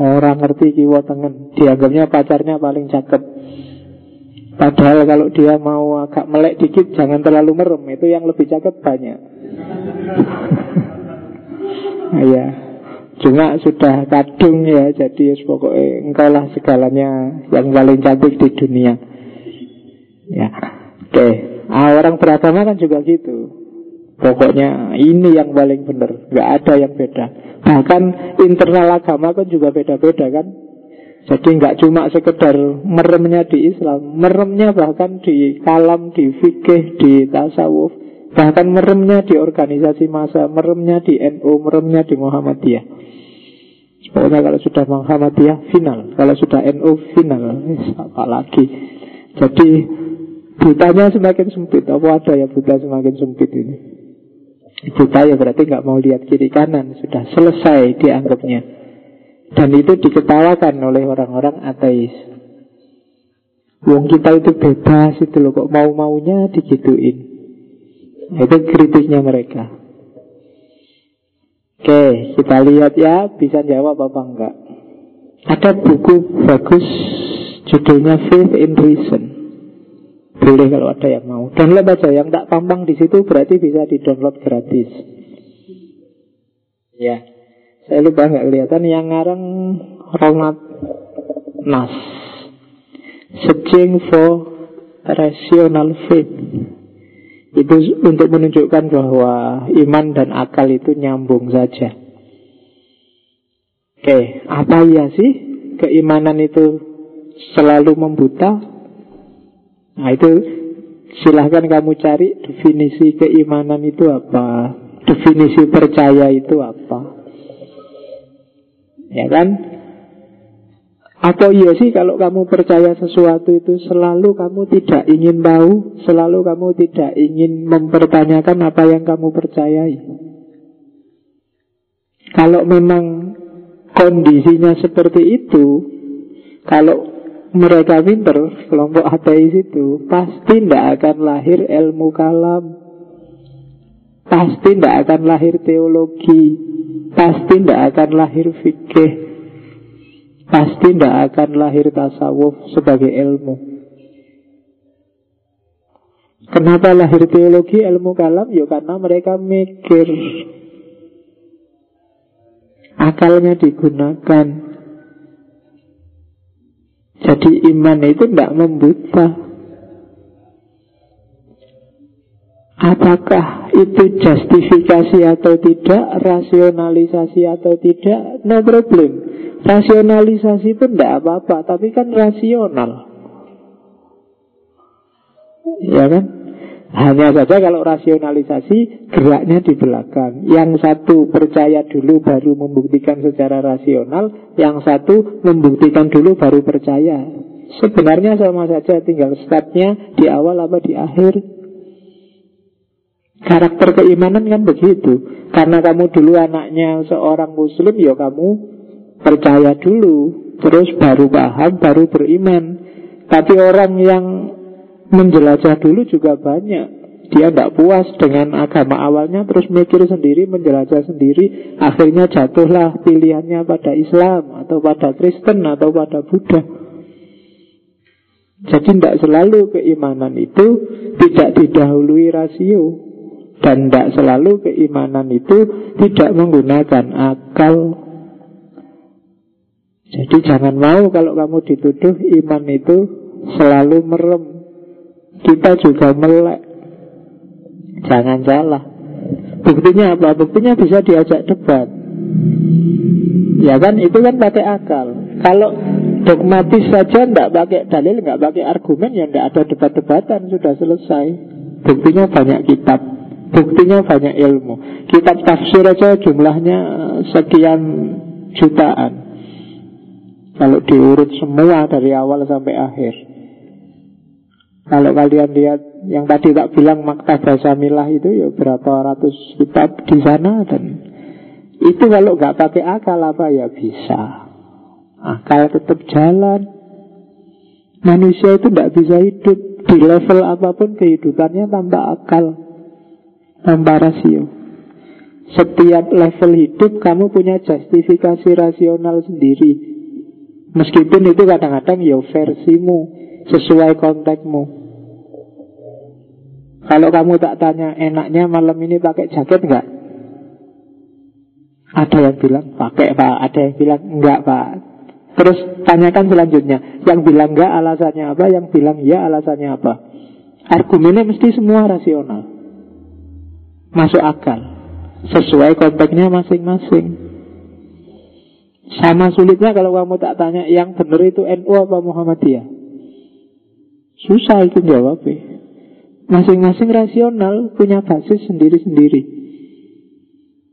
Orang ngerti kiwa tengen, dianggapnya pacarnya paling cakep. Padahal kalau dia mau agak melek dikit, jangan terlalu merem, itu yang lebih cakep banyak. Iya. Cuma sudah kadung ya, jadi pokoknya engkau lah segalanya yang paling cantik di dunia. Ya, oke. Okay. Ah, orang beragama kan juga gitu. Pokoknya ini yang paling benar, nggak ada yang beda. Bahkan internal agama kan juga beda-beda kan. Jadi nggak cuma sekedar meremnya di Islam, meremnya bahkan di kalam, di fikih, di tasawuf, bahkan meremnya di organisasi massa, meremnya di N U, meremnya di Muhammadiyah. Pokoknya kalau sudah Muhammadiyah final, kalau sudah N U final, apa lagi. Jadi butanya semakin sempit. Apa ada ya buta semakin sempit ini? Buta ya berarti nggak mau lihat kiri kanan, sudah selesai dianggapnya. Dan itu diketawakan oleh orang-orang ateis. Wong kita itu bebas itu loh, kok mau-maunya digituin. Itu kritiknya mereka. Oke, okay, kita lihat ya, bisa jawab apa enggak. Ada buku bagus, judulnya Faith in Reason. Boleh kalau ada yang mau. Download aja, yang tak tampang di situ berarti bisa di-download gratis. Ya, saya lupa nggak kelihatan yang ngarang Karl Marx. Searching for Rational Faith. Itu untuk menunjukkan bahwa iman dan akal itu nyambung saja. Oke, apa ya sih keimanan itu selalu membuta? Nah itu silahkan kamu cari definisi keimanan itu apa, definisi percaya itu apa, ya kan? Atau iya sih kalau kamu percaya sesuatu itu selalu kamu tidak ingin tahu, selalu kamu tidak ingin mempertanyakan apa yang kamu percayai. Kalau memang kondisinya seperti itu, kalau mereka pinter, kelompok ateis itu, pasti tidak akan lahir ilmu kalam, pasti tidak akan lahir teologi, pasti tidak akan lahir fikih, pasti tidak akan lahir tasawuf sebagai ilmu. Kenapa lahir teologi, ilmu kalam? Ya karena mereka mikir, akalnya digunakan. Jadi iman itu tidak membuta. Apakah itu justifikasi atau tidak, rasionalisasi atau tidak? No problem. Rasionalisasi pun tidak apa-apa, tapi kan rasional, ya kan? Hanya saja kalau rasionalisasi geraknya di belakang. Yang satu percaya dulu baru membuktikan secara rasional, yang satu membuktikan dulu baru percaya. Sebenarnya sama saja, tinggal startnya di awal apa di akhir. Karakter keimanan kan begitu. Karena kamu dulu anaknya seorang muslim, ya kamu percaya dulu, terus baru paham, baru beriman. Tapi orang yang menjelajah dulu juga banyak. Dia tidak puas dengan agama awalnya, terus mikir sendiri, menjelajah sendiri. Akhirnya jatuhlah pilihannya pada Islam, atau pada Kristen, atau pada Buddha. Jadi tidak selalu keimanan itu tidak didahului rasio. Dan tidak selalu keimanan itu tidak menggunakan akal. Jadi jangan mau kalau kamu dituduh iman itu selalu merem. Kita juga melek. Jangan salah. Buktinya apa? Buktinya bisa diajak debat. Ya kan, itu kan pakai akal. Kalau dogmatis saja tidak pakai dalil, tidak pakai argumen, ya tidak ada debat-debatan, sudah selesai. Buktinya banyak kitab, buktinya banyak ilmu. Kitab tafsir aja jumlahnya sekian jutaan kalau diurut semua dari awal sampai akhir. Kalau kalian lihat yang tadi tak bilang Maktabah Syamilah itu ya berapa ratus kitab di sana, dan itu kalau nggak pakai akal apa ya bisa. Akal tetap jalan. Manusia itu tidak bisa hidup di level apapun kehidupannya tanpa akal, tanpa rasio. Setiap level hidup kamu punya justifikasi rasional sendiri, meskipun itu kadang-kadang ya versimu, sesuai konteksmu. Kalau kamu tak tanya enaknya malam ini pakai jaket enggak, ada yang bilang pakai pak, ada yang bilang enggak pak. Terus tanyakan selanjutnya, yang bilang enggak alasannya apa, yang bilang iya alasannya apa. Argumennya mesti semua rasional, masuk akal, sesuai konteksnya masing-masing. Sama sulitnya kalau kamu tak tanya yang benar itu N U apa Muhammadiyah. Susah itu jawabnya. Masing-masing rasional, punya basis sendiri-sendiri.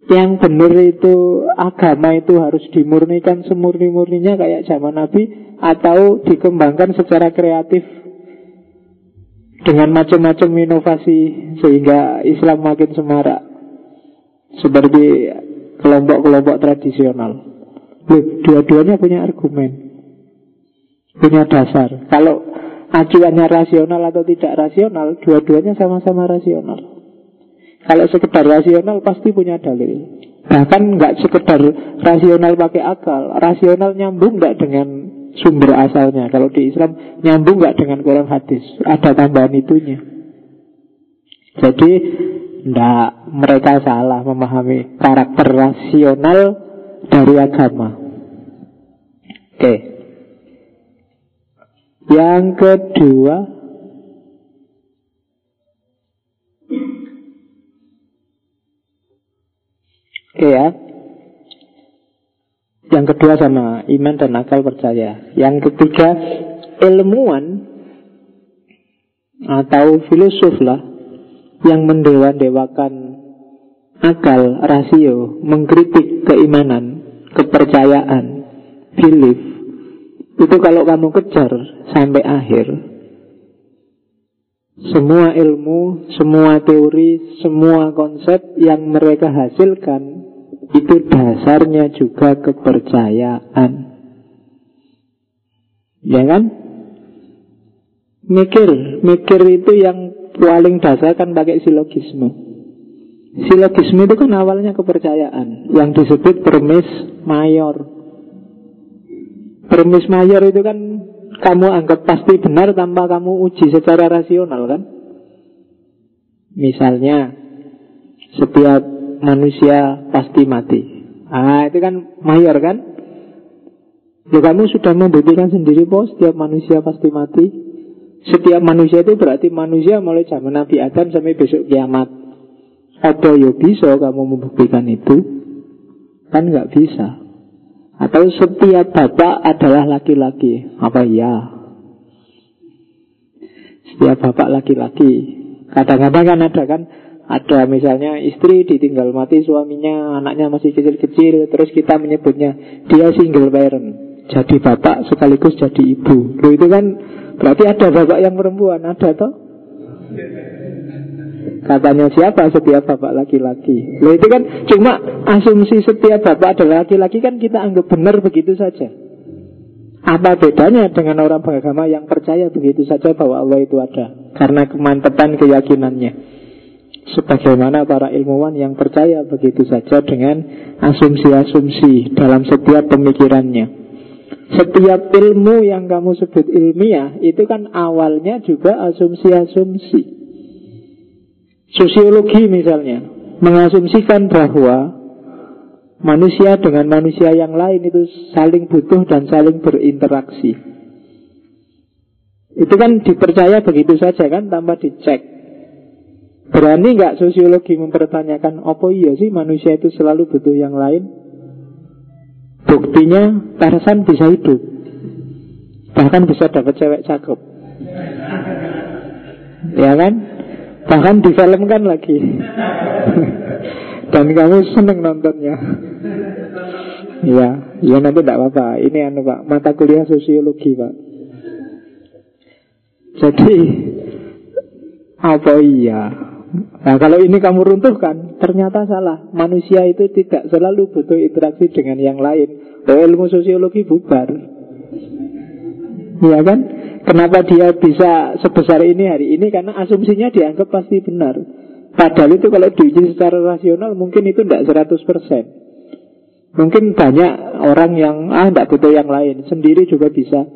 Yang benar itu agama itu harus dimurnikan semurni-murninya kayak zaman Nabi, atau dikembangkan secara kreatif dengan macam-macam inovasi sehingga Islam makin semarak seperti kelompok-kelompok tradisional. Dua-duanya punya argumen, punya dasar. Kalau acuannya rasional atau tidak rasional, dua-duanya sama-sama rasional. Kalau sekedar rasional pasti punya dalil. Bahkan nggak sekedar rasional pakai akal, rasional nyambung nggak dengan sumber asalnya. Kalau di Islam nyambung nggak dengan Quran hadis, ada tambahan itunya. Jadi nggak, mereka salah memahami karakter rasional dari agama. Oke. Yang kedua, Oke ya. Yang kedua sama iman dan akal percaya. Yang ketiga ilmuwan atau filosof lah yang mendewa-dewakan akal, rasio, mengkritik keimanan, kepercayaan, belief. Itu kalau kamu kejar sampai akhir, semua ilmu, semua teori, semua konsep yang mereka hasilkan itu dasarnya juga kepercayaan. Ya kan? Mikir, mikir itu yang paling dasar kan pakai silogisme. Silogisme itu kan awalnya kepercayaan, yang disebut permis mayor. Permis mayor itu kan kamu anggap pasti benar tanpa kamu uji secara rasional kan? Misalnya setiap manusia pasti mati. Ah, itu kan mayor kan? Ya, kamu sudah membuktikan sendiri bahwa setiap manusia pasti mati. Setiap manusia itu berarti manusia mulai zaman Nabi Adam sampai besok kiamat. Atau ya bisa kamu membuktikan itu? Kan nggak bisa. Atau setiap bapak adalah laki-laki. Apa iya? Setiap bapak laki-laki. Kadang-kadang kan ada kan, ada misalnya istri ditinggal mati suaminya, anaknya masih kecil-kecil, terus kita menyebutnya dia single parent, jadi bapak sekaligus jadi ibu. Loh, itu kan berarti ada bapak yang perempuan, ada toh? Katanya siapa setiap bapak laki-laki. Loh, itu kan cuma asumsi setiap bapak adalah laki-laki kan kita anggap benar begitu saja. Apa bedanya dengan orang beragama yang percaya begitu saja bahwa Allah itu ada karena kemantepan keyakinannya? Sebagaimana para ilmuwan yang percaya begitu saja dengan asumsi-asumsi dalam setiap pemikirannya. Setiap ilmu yang kamu sebut ilmiah itu kan awalnya juga asumsi-asumsi. Sosiologi misalnya mengasumsikan bahwa manusia dengan manusia yang lain itu saling butuh dan saling berinteraksi. Itu kan dipercaya begitu saja kan tanpa dicek. Berani gak sosiologi mempertanyakan, apa iya sih manusia itu selalu butuh yang lain? Buktinya Tarzan bisa hidup, bahkan bisa dapat cewek cakep. Ya kan? Bahkan difilmkan lagi. Dan kamu seneng nontonnya. Ya, ya nanti tidak apa-apa. Ini anu Pak, mata kuliah sosiologi Pak. Jadi apa iya? Nah kalau ini kamu runtuhkan, ternyata salah. Manusia itu tidak selalu butuh interaksi dengan yang lain. Oh, ilmu sosiologi bubar. Iya kan? Kenapa dia bisa sebesar ini hari ini? Karena asumsinya dianggap pasti benar. Padahal itu kalau diuji secara rasional mungkin itu tidak seratus persen. Mungkin banyak orang yang ah tidak butuh yang lain, sendiri juga bisa.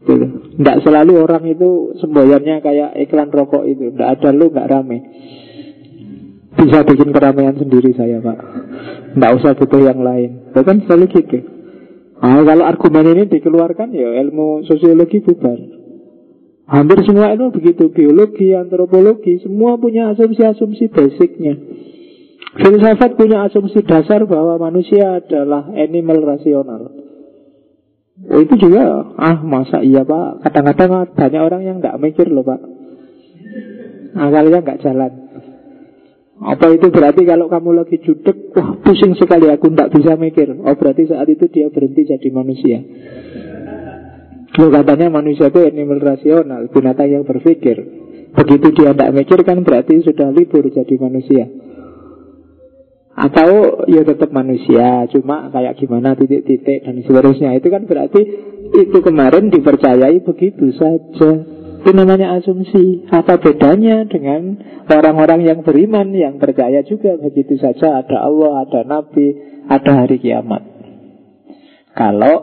Tidak selalu orang itu semboyannya kayak iklan rokok itu, tidak ada lu nggak rame. Bisa bikin keramaian sendiri saya Pak, tidak usah butuh yang lain. Bukan selalu gitu. Nah, kalau argumen ini dikeluarkan ya ilmu sosiologi bubar. Hampir semua ilmu begitu, biologi, antropologi, semua punya asumsi-asumsi basicnya. Filsafat punya asumsi dasar bahwa manusia adalah animal rasional. Oh, itu juga, ah masa iya Pak. Kadang-kadang banyak orang yang gak mikir loh Pak, akalnya gak jalan. Apa itu berarti kalau kamu lagi judek, wah pusing sekali aku gak bisa mikir. Oh berarti saat itu dia berhenti jadi manusia. Loh katanya manusia itu animal rasional, binatang yang berpikir. Begitu dia gak mikir kan berarti sudah libur jadi manusia. Atau ya tetap manusia, cuma kayak gimana titik-titik dan seterusnya. Itu kan berarti itu kemarin dipercayai begitu saja. Itu namanya asumsi. Apa bedanya dengan orang-orang yang beriman, yang percaya juga begitu saja ada Allah, ada Nabi, ada hari kiamat? Kalau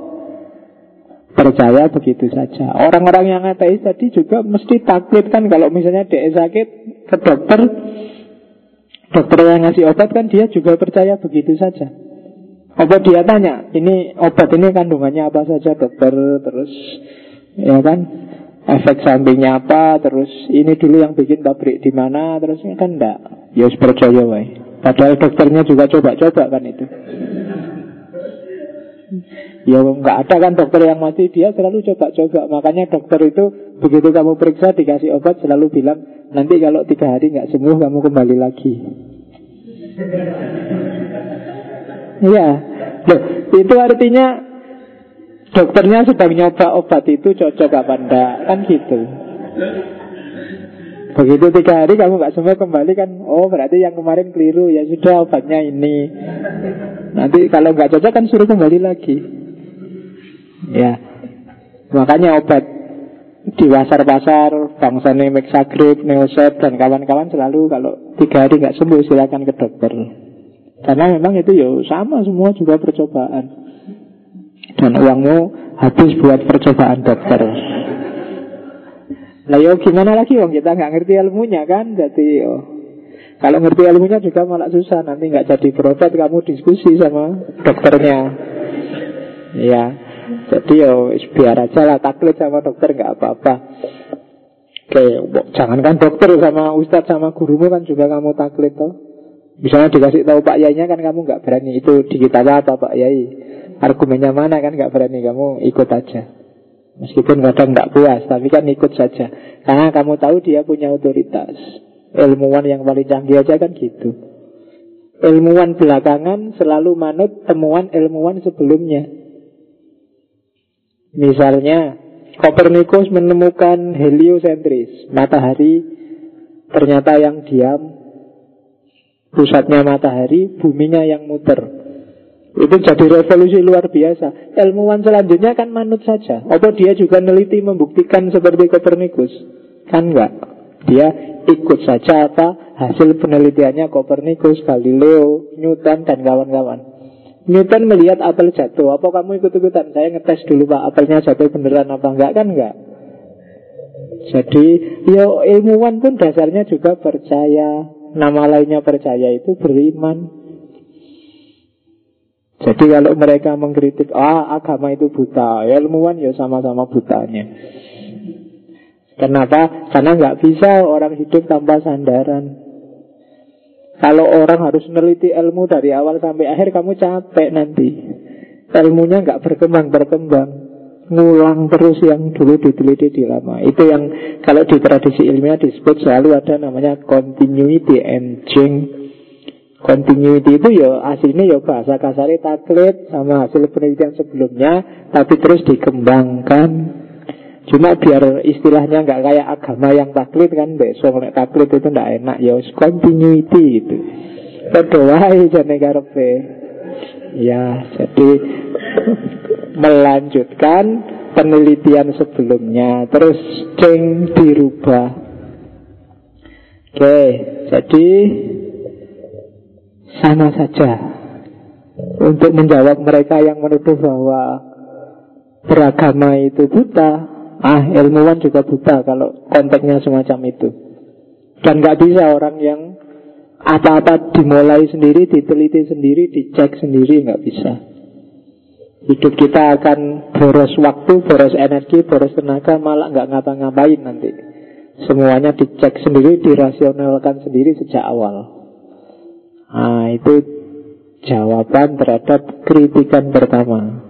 percaya begitu saja. Orang-orang yang ateis tadi juga mesti taklid kan. Kalau misalnya dia sakit ke dokter, dokter yang ngasih obat kan dia juga percaya begitu saja. Apa dia tanya, ini obat ini kandungannya apa saja dokter, terus ya kan efek sampingnya apa, terus ini dulu yang bikin pabrik di mana, terus kan enggak. Ya percaya wae. Padahal dokternya juga coba-coba kan itu. Ya enggak ada kan dokter yang mati, dia selalu coba-coba. Makanya dokter itu begitu kamu periksa dikasih obat selalu bilang, nanti kalau tiga hari nggak sembuh kamu kembali lagi. Ya, loh, itu artinya dokternya sedang nyoba obat itu cocok apa enggak, kan gitu. Begitu tiga hari kamu nggak sembuh kembali kan, oh berarti yang kemarin keliru ya sudah obatnya ini. Nanti kalau nggak cocok kan suruh kembali lagi. Ya, makanya obat di pasar-pasar, bangsa Nemek Sagrib, Neoset, dan kawan-kawan selalu kalau tiga hari nggak sembuh silakan ke dokter. Karena memang itu ya sama semua juga percobaan. Dan uangmu habis buat percobaan dokter. Nah yo gimana lagi wong kita nggak ngerti ilmunya kan, jadi yo kalau ngerti ilmunya juga malah susah, nanti nggak jadi berobat kamu diskusi sama dokternya. Ya. Jadi ya biar aja lah, taklid sama dokter gak apa-apa. Oke, jangankan dokter sama ustadz sama gurumu kan juga kamu taklid toh. Misalnya dikasih tahu Pak Yainya kan kamu gak berani. Itu di kitabnya apa Pak Yai, argumennya mana kan gak berani, kamu ikut aja. Meskipun kadang gak puas, tapi kan ikut saja. Karena kamu tahu dia punya otoritas. Ilmuwan yang paling canggih aja kan gitu. Ilmuwan belakangan selalu manut temuan ilmuwan sebelumnya. Misalnya Copernicus menemukan heliosentris, matahari ternyata yang diam, pusatnya matahari, buminya yang muter. Itu jadi revolusi luar biasa. Ilmuwan selanjutnya kan manut saja. Apa dia juga neliti membuktikan seperti Copernicus? Kan enggak. Dia ikut saja apa hasil penelitiannya Copernicus, Galileo, Newton, dan kawan-kawan. Newton melihat apel jatuh, apa kamu ikut-ikutan? Saya ngetes dulu Pak, apelnya jatuh beneran apa enggak, kan enggak? Jadi, yo ilmuwan pun dasarnya juga percaya. Nama lainnya percaya itu beriman. Jadi kalau mereka mengkritik, ah agama itu buta, ya ilmuwan ya sama-sama butanya. Kenapa? Karena enggak bisa orang hidup tanpa sandaran. Kalau orang harus meneliti ilmu dari awal sampai akhir, kamu capek nanti. Ilmunya nggak berkembang-berkembang. ngulang terus yang dulu diteliti di lama. Itu yang kalau di tradisi ilmiah disebut selalu ada namanya continuity engine. Continuity itu ya aslinya ya bahasa kasarnya taklid sama hasil penelitian sebelumnya, tapi terus dikembangkan. Cuma biar istilahnya nggak kayak agama yang taklid kan, besok kalau taklid itu nggak enak ya, continuity itu. Terdoai jane karepe. Ya, jadi melanjutkan penelitian sebelumnya, terus ceng dirubah. Oke, okay, jadi sama saja untuk menjawab mereka yang menuduh bahwa beragama itu buta. Ah, ilmuwan juga buta kalau konteksnya semacam itu. Dan gak bisa orang yang apa-apa dimulai sendiri, diteliti sendiri, dicek sendiri, gak bisa. Hidup kita akan boros waktu, boros energi, boros tenaga, malah nggak ngapa-ngapain nanti. Semuanya dicek sendiri, dirasionalkan sendiri sejak awal. Nah, itu jawaban terhadap kritikan pertama.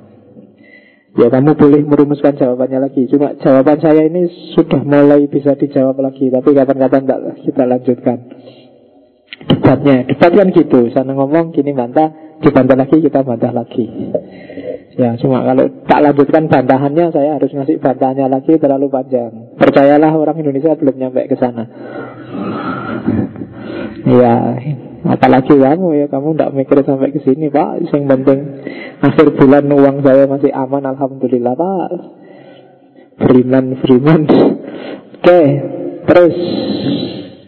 Ya, kamu boleh merumuskan jawabannya lagi. Cuma jawaban saya ini sudah mulai bisa dijawab lagi, tapi kapan-kapan nggak kita lanjutkan. Debatnya, debat kan gitu. Sana ngomong, gini bantah, dibantah lagi, kita bantah lagi. Ya, cuma kalau tak lanjutkan bantahannya, saya harus ngasih bantahannya lagi, terlalu panjang. Percayalah orang Indonesia belum nyampe ke sana. Ya, apalagi kamu ya, kamu tidak mikir sampai ke sini, Pak. Yang penting akhir bulan uang saya masih aman, alhamdulillah, Pak. Beriman, beriman. Oke, terus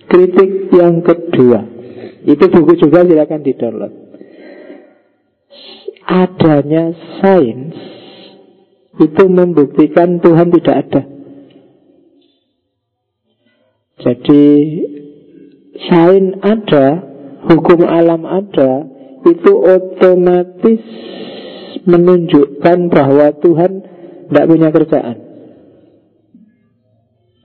kritik yang kedua. Itu buku juga silakan di-download. Adanya sains itu membuktikan Tuhan tidak ada. Jadi sains ada, hukum alam ada, itu otomatis menunjukkan bahwa Tuhan tidak punya kerjaan.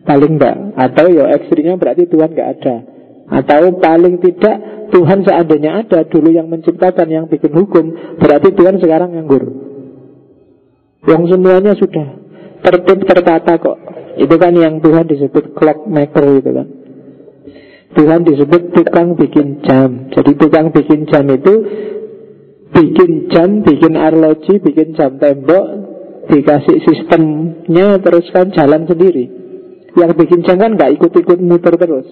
Paling tidak, atau ya ekstrimnya berarti Tuhan tidak ada. Atau paling tidak Tuhan seandainya ada, dulu yang menciptakan, yang bikin hukum, berarti Tuhan sekarang nganggur. Yang semuanya sudah tertib tertata kok. Itu kan yang Tuhan disebut clockmaker itu kan. Tuhan disebut tukang bikin jam. Jadi tukang bikin jam itu bikin jam, bikin arloji, bikin jam tembok, dikasih sistemnya, terus kan jalan sendiri. Yang bikin jam kan gak ikut-ikut muter terus,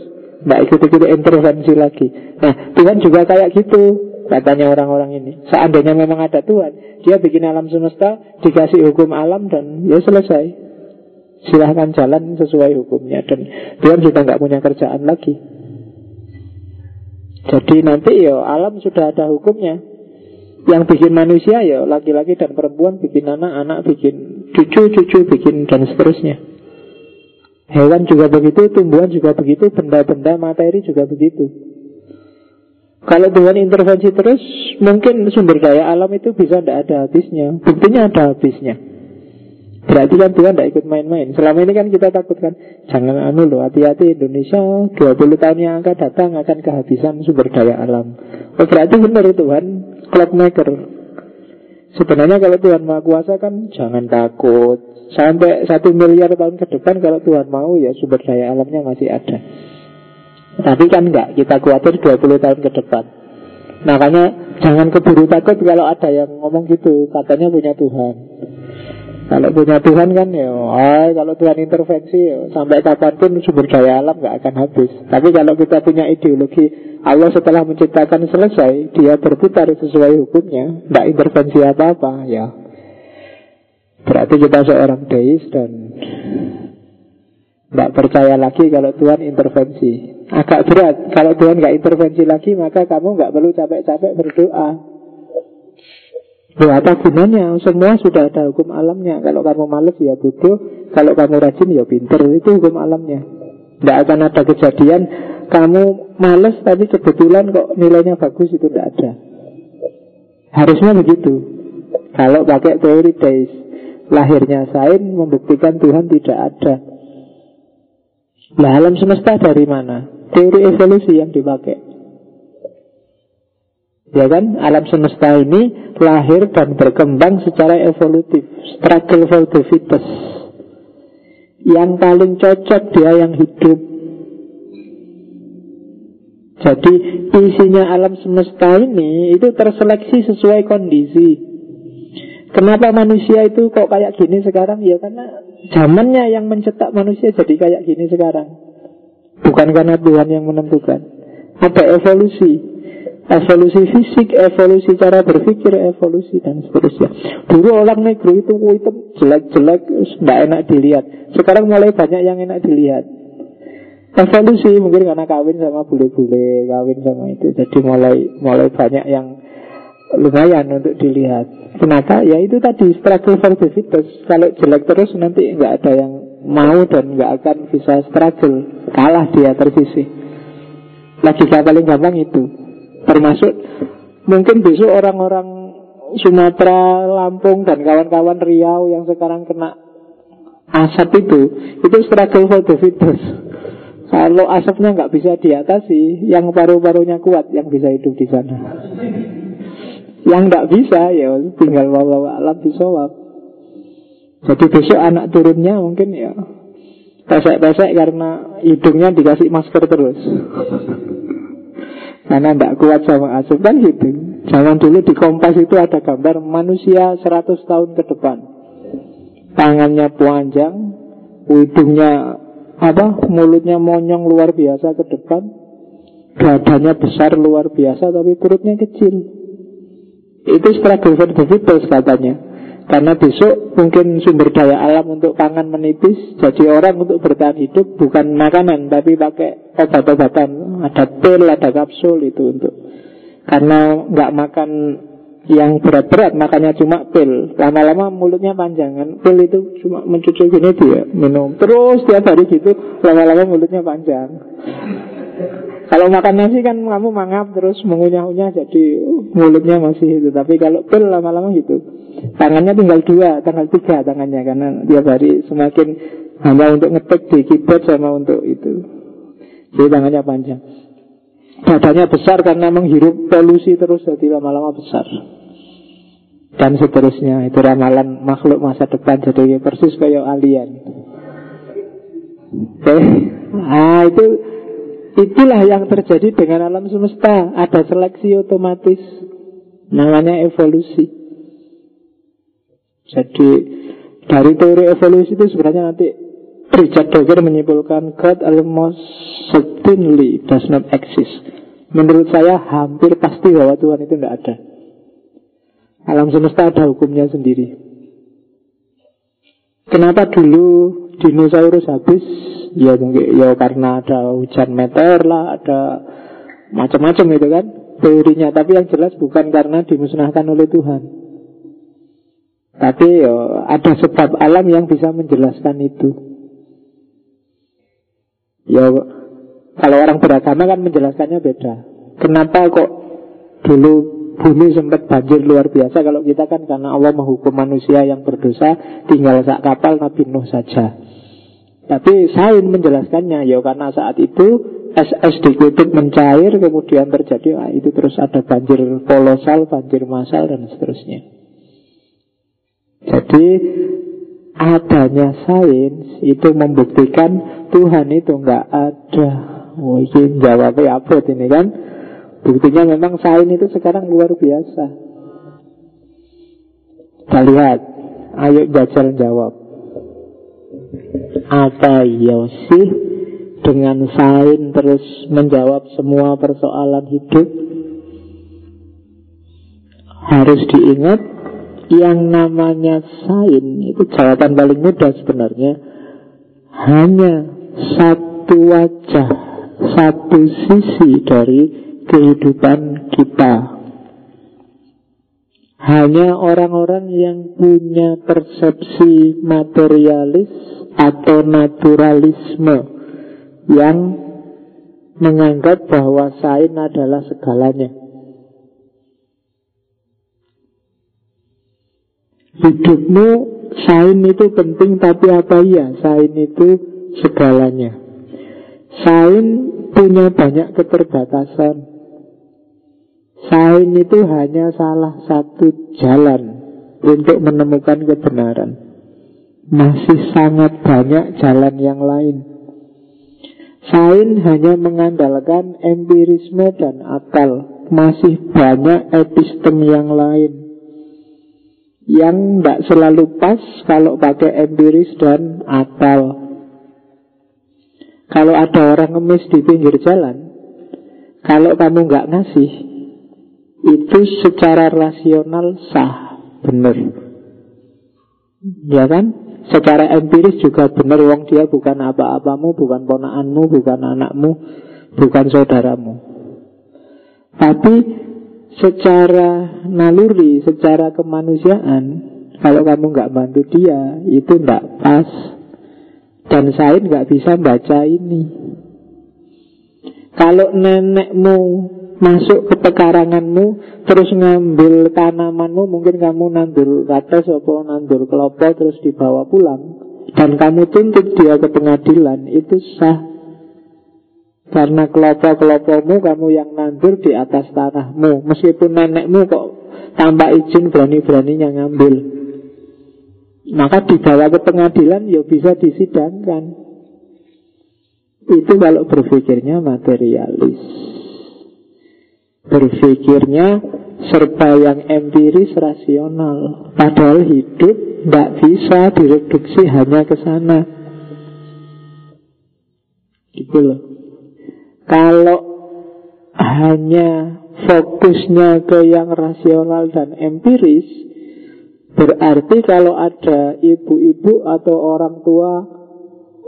nggak ikut-ikut intervensi lagi. Nah, Tuhan juga kayak gitu katanya orang-orang ini. Seandainya memang ada Tuhan, dia bikin alam semesta, dikasih hukum alam, dan ya selesai. Silahkan jalan sesuai hukumnya, dan Tuhan juga nggak punya kerjaan lagi. Jadi nanti ya alam sudah ada hukumnya. Yang bikin manusia ya laki-laki dan perempuan, bikin anak-anak, bikin cucu-cucu, bikin dan seterusnya. Hewan juga begitu, tumbuhan juga begitu, benda-benda materi juga begitu. Kalau Tuhan intervensi terus, mungkin sumber daya alam itu bisa tidak ada habisnya. Buktinya ada habisnya. Berarti kan Tuhan tidak ikut main-main. Selama ini kan kita takutkan, jangan anu loh, hati-hati Indonesia dua puluh tahun yang akan datang akan kehabisan sumber daya alam. Oh, berarti benar Tuhan clockmaker. Sebenarnya kalau Tuhan Maha Kuasa kan jangan takut. Sampai satu miliar tahun ke depan kalau Tuhan mau ya sumber daya alamnya masih ada. Tapi kan enggak, kita khawatir dua puluh tahun ke depan. Makanya jangan keburu takut kalau ada yang ngomong gitu, katanya punya Tuhan. Kalau punya Tuhan kan ya, oh, kalau Tuhan intervensi ya, sampai kapanpun sumber daya alam enggak akan habis. Tapi kalau kita punya ideologi Allah setelah menciptakan selesai, dia berputar sesuai hukumnya, enggak intervensi apa-apa ya, berarti kita seorang deis dan tidak percaya lagi kalau Tuhan intervensi. Agak berat, kalau Tuhan tidak intervensi lagi maka kamu tidak perlu capek-capek berdoa. Doa apa gunanya? Semua sudah ada hukum alamnya. Kalau kamu malas ya bodoh, kalau kamu rajin ya pinter, itu hukum alamnya. Tidak akan ada kejadian kamu malas tapi kebetulan kok nilainya bagus, itu tidak ada. Harusnya begitu kalau pakai teori deis. Lahirnya sains membuktikan Tuhan tidak ada. Nah, alam semesta dari mana? Teori evolusi yang dipakai. Ya kan, alam semesta ini lahir dan berkembang secara evolutif, struggle for the fittest. Yang paling cocok dia yang hidup. Jadi isinya alam semesta ini itu terseleksi sesuai kondisi. Kenapa manusia itu kok kayak gini sekarang? Ya karena zamannya yang mencetak manusia jadi kayak gini sekarang. Bukan karena Tuhan yang menentukan. Ada evolusi. Evolusi fisik, evolusi cara berpikir, evolusi dan seterusnya. Dulu orang negro itu hitam, jelek-jelek, tidak enak dilihat. Sekarang mulai banyak yang enak dilihat. Evolusi mungkin karena kawin sama bule-bule, kawin sama itu. Jadi mulai mulai banyak yang lumayan untuk dilihat. Kenapa? Ya itu tadi, struggle for the fittest. Kalau jelek terus nanti nggak ada yang mau dan nggak akan bisa struggle. Kalah dia, tersisih. Logika paling gampang itu. Termasuk mungkin besok orang-orang Sumatera, Lampung, dan kawan-kawan Riau yang sekarang kena asap itu, itu struggle for the fittest. Kalau asapnya nggak bisa diatasi, yang paru-parunya kuat yang bisa hidup di sana. Yang nggak bisa ya tinggal bawa-bawa alat disawab. Jadi besok anak turunnya mungkin ya pesek-pesek karena hidungnya dikasih masker terus karena nggak kuat sama asap kan gitu. Zaman dulu di Kompas itu ada gambar manusia seratus tahun ke depan. Tangannya panjang, hidungnya apa, mulutnya monyong luar biasa ke depan, dadanya besar luar biasa tapi perutnya kecil. Itu struggle for the fittest katanya. Karena besok mungkin sumber daya alam untuk pangan menipis. Jadi orang untuk bertahan hidup bukan makanan, tapi pakai obat-obatan. Ada pil, ada kapsul itu untuk. Karena gak makan yang berat-berat, makanya cuma pil. Lama-lama mulutnya panjang kan. Pil itu cuma mencucuk gini dia minum. Terus tiap hari gitu, lama-lama mulutnya panjang. Kalau makan nasi kan kamu mangap terus mengunyah-unyah jadi uh, mulutnya masih itu. Tapi kalau pil lama-lama gitu, tangannya tinggal dua, tanggal tiga tangannya. Karena tiap hari semakin hanya untuk ngetik di keyboard sama untuk itu. Jadi tangannya panjang. Dadanya besar karena menghirup polusi terus jadi lama-lama besar. Dan seterusnya, itu ramalan makhluk masa depan. Jadi persis kayak alien. Oke, okay. Nah itu itulah yang terjadi dengan alam semesta. Ada seleksi otomatis, namanya evolusi. Jadi dari teori evolusi itu sebenarnya nanti Richard Dawkins menyimpulkan God almost certainly does not exist. Menurut saya hampir pasti bahwa Tuhan itu tidak ada. Alam semesta ada hukumnya sendiri. Kenapa dulu dinosaurus habis? Ya mungkin ya karena ada hujan meteor lah, ada macam-macam itu kan teorinya. Tapi yang jelas bukan karena dimusnahkan oleh Tuhan. Tapi ya ada sebab alam yang bisa menjelaskan itu. Ya kalau orang beragama kan menjelaskannya beda. Kenapa kok dulu bumi sempat banjir luar biasa? Kalau kita kan karena Allah menghukum manusia yang berdosa, tinggal sak kapal Nabi Nuh saja. Tapi sains menjelaskannya, ya karena saat itu es-es di kutub mencair, kemudian terjadi, ah, itu terus ada banjir kolosal, banjir massal, dan seterusnya. Jadi adanya sains itu membuktikan Tuhan itu nggak ada. Mungkin jawabnya apa ini kan? Buktinya memang sains itu sekarang luar biasa. Kita lihat, ayo jajal jawab. Apa ya sih dengan sains terus menjawab semua persoalan hidup? Harus diingat yang namanya sains itu jawaban paling mudah sebenarnya hanya satu wajah, satu sisi dari kehidupan kita. Hanya orang-orang yang punya persepsi materialis atau naturalisme yang menganggap bahwa sains adalah segalanya. Hidupmu sains itu penting, tapi apa ya sains itu segalanya? Sains punya banyak keterbatasan. Sains itu hanya salah satu jalan untuk menemukan kebenaran. Masih sangat banyak jalan yang lain. Sains hanya mengandalkan empirisme dan akal. Masih banyak epistem yang lain yang tidak selalu pas kalau pakai empiris dan akal. Kalau ada orang ngemis di pinggir jalan, kalau kamu nggak ngasih, itu secara rasional sah, benar, ya kan? Secara empiris juga benar, wong dia bukan apa-apamu, bukan ponakanmu, bukan anakmu, bukan saudaramu. Tapi secara naluri, secara kemanusiaan, kalau kamu nggak bantu dia, itu nggak pas. Dan sains gak bisa baca ini. Kalau nenekmu masuk ke pekaranganmu terus ngambil tanamanmu, mungkin kamu nandur kates atau nandur kelapa terus dibawa pulang dan kamu tuntut dia ke pengadilan, itu sah. Karena kelapa-kelapamu kamu yang nandur di atas tanahmu, meskipun nenekmu kok tanpa izin berani-beraninya ngambil. Maka dibawa ke pengadilan, ya bisa disidangkan. Itu kalau berpikirnya materialis, berpikirnya serba yang empiris, rasional. Padahal hidup tidak bisa direduksi hanya ke sana. Gitu loh. Kalau hanya fokusnya ke yang rasional dan empiris, berarti kalau ada ibu-ibu atau orang tua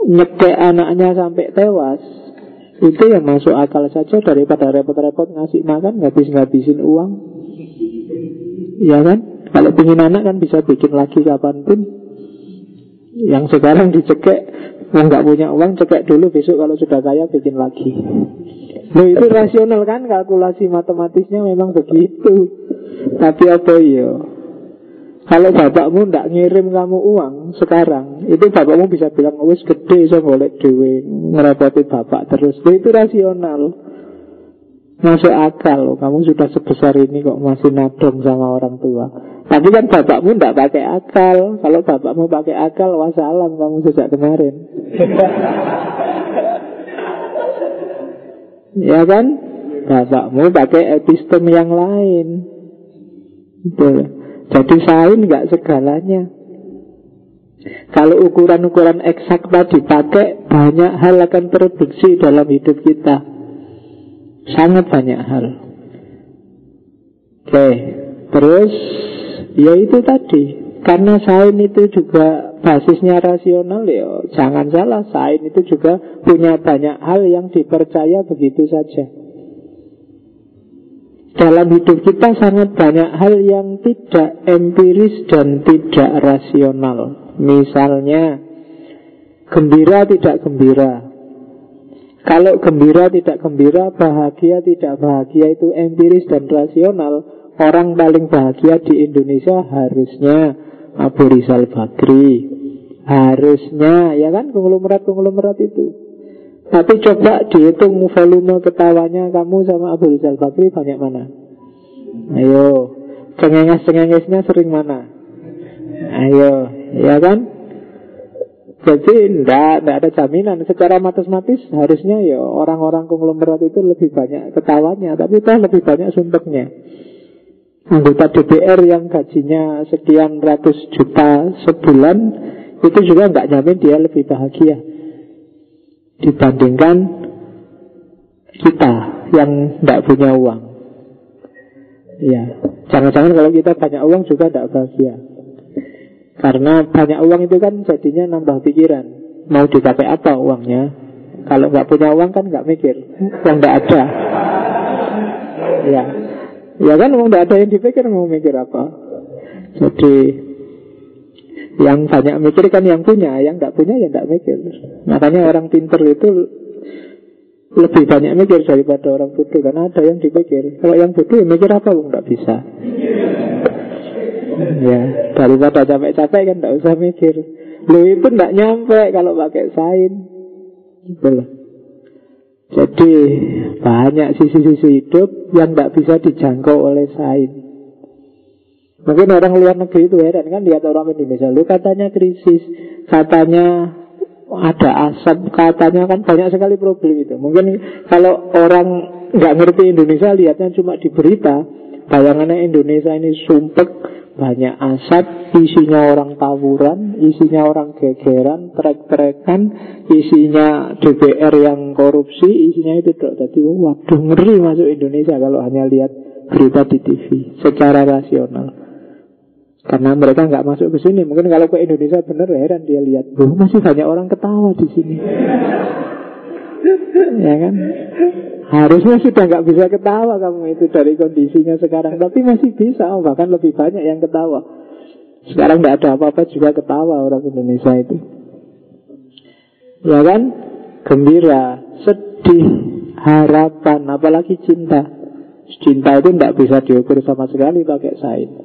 nyekek anaknya sampai tewas, itu yang masuk akal saja daripada repot-repot ngasih makan ngabis-ngabisin uang. Ya kan? Kalau pengin anak kan bisa bikin lagi kapanpun. Yang sekarang dicekek, nggak punya uang cekek dulu, besok kalau sudah kaya bikin lagi. Loh, itu rasional kan? Kalkulasi matematisnya memang begitu. Tapi apa ya? Kalau bapakmu ndak ngirim kamu uang sekarang, itu bapakmu bisa bilang, wis gede iso golek dhewe, ngerepoti bapak terus. Loh, itu rasional, masuk akal. Kamu sudah sebesar ini kok masih nadong sama orang tua. Tapi kan bapakmu ndak pakai akal. Kalau bapakmu pakai akal, wassalam kamu sejak kemarin. Ya kan? Bapakmu pakai epistem yang lain. Betul. Jadi sains enggak segalanya. Kalau ukuran-ukuran eksakta dipakai, banyak hal akan terreduksi dalam hidup kita. Sangat banyak hal. Oke, terus ya itu tadi, karena sains itu juga basisnya rasional ya. Jangan salah, sains itu juga punya banyak hal yang dipercaya begitu saja. Dalam hidup kita sangat banyak hal yang tidak empiris dan tidak rasional. Misalnya, gembira tidak gembira. Kalau gembira tidak gembira, bahagia tidak bahagia, itu empiris dan rasional. Orang paling bahagia di Indonesia harusnya Abu Rizal Bakri. Harusnya, ya kan, konglomerat-konglomerat itu. Tapi coba dihitung volume ketawanya kamu sama Abu Rizal Bakri banyak mana? Ayo, cengenges-cengengesnya sering mana? Ayo, ya kan? Jadi enggak, enggak ada jaminan. Secara matematis harusnya ya orang-orang konglomerat itu lebih banyak ketawanya, tapi toh lebih banyak suntuknya. Anggota D P R yang gajinya sekian ratus juta sebulan itu juga enggak jamin dia lebih bahagia dibandingkan kita yang tidak punya uang. Ya, jangan-jangan kalau kita banyak uang juga tidak bahagia. Karena banyak uang itu kan jadinya nambah pikiran. Mau dipakai apa uangnya? Kalau nggak punya uang kan nggak mikir. Yang nggak ada. Ya, ya kan uang nggak ada yang dipikir, mau mikir apa? Jadi yang banyak mikir kan yang punya, yang nggak punya ya nggak mikir. Makanya orang pinter itu lebih banyak mikir daripada orang bodoh, karena ada yang dipikir. Kalau yang bodoh ya mikir apa, wong nggak bisa. Ya, daripada capek-capek kan nggak usah mikir. Lu itu nggak nyampe kalau pakai sains. Gitu loh. Jadi banyak sisi-sisi hidup yang tidak bisa dijangkau oleh sains. Mungkin orang luar negeri itu heran kan lihat orang Indonesia, lu katanya krisis, katanya ada asap, katanya kan banyak sekali problem itu. Mungkin kalau orang nggak ngerti Indonesia lihatnya cuma di berita, bayangannya Indonesia ini sumpek, banyak asap, isinya orang tawuran, isinya orang gegeran, trek-trekan, isinya D P R yang korupsi, isinya itu dok. Jadi waduh ngeri masuk Indonesia kalau hanya lihat berita di T V secara rasional. Karena mereka nggak masuk ke sini. Mungkin kalau ke Indonesia bener heran dia lihat, loh masih banyak orang ketawa di sini. Ya kan? Harusnya sudah nggak bisa ketawa kamu itu dari kondisinya sekarang. Tapi masih bisa, bahkan lebih banyak yang ketawa. Sekarang nggak ada apa-apa juga ketawa orang Indonesia itu. Ya kan? Gembira, sedih, harapan, apalagi cinta. Cinta itu nggak bisa diukur sama sekali pakai sains.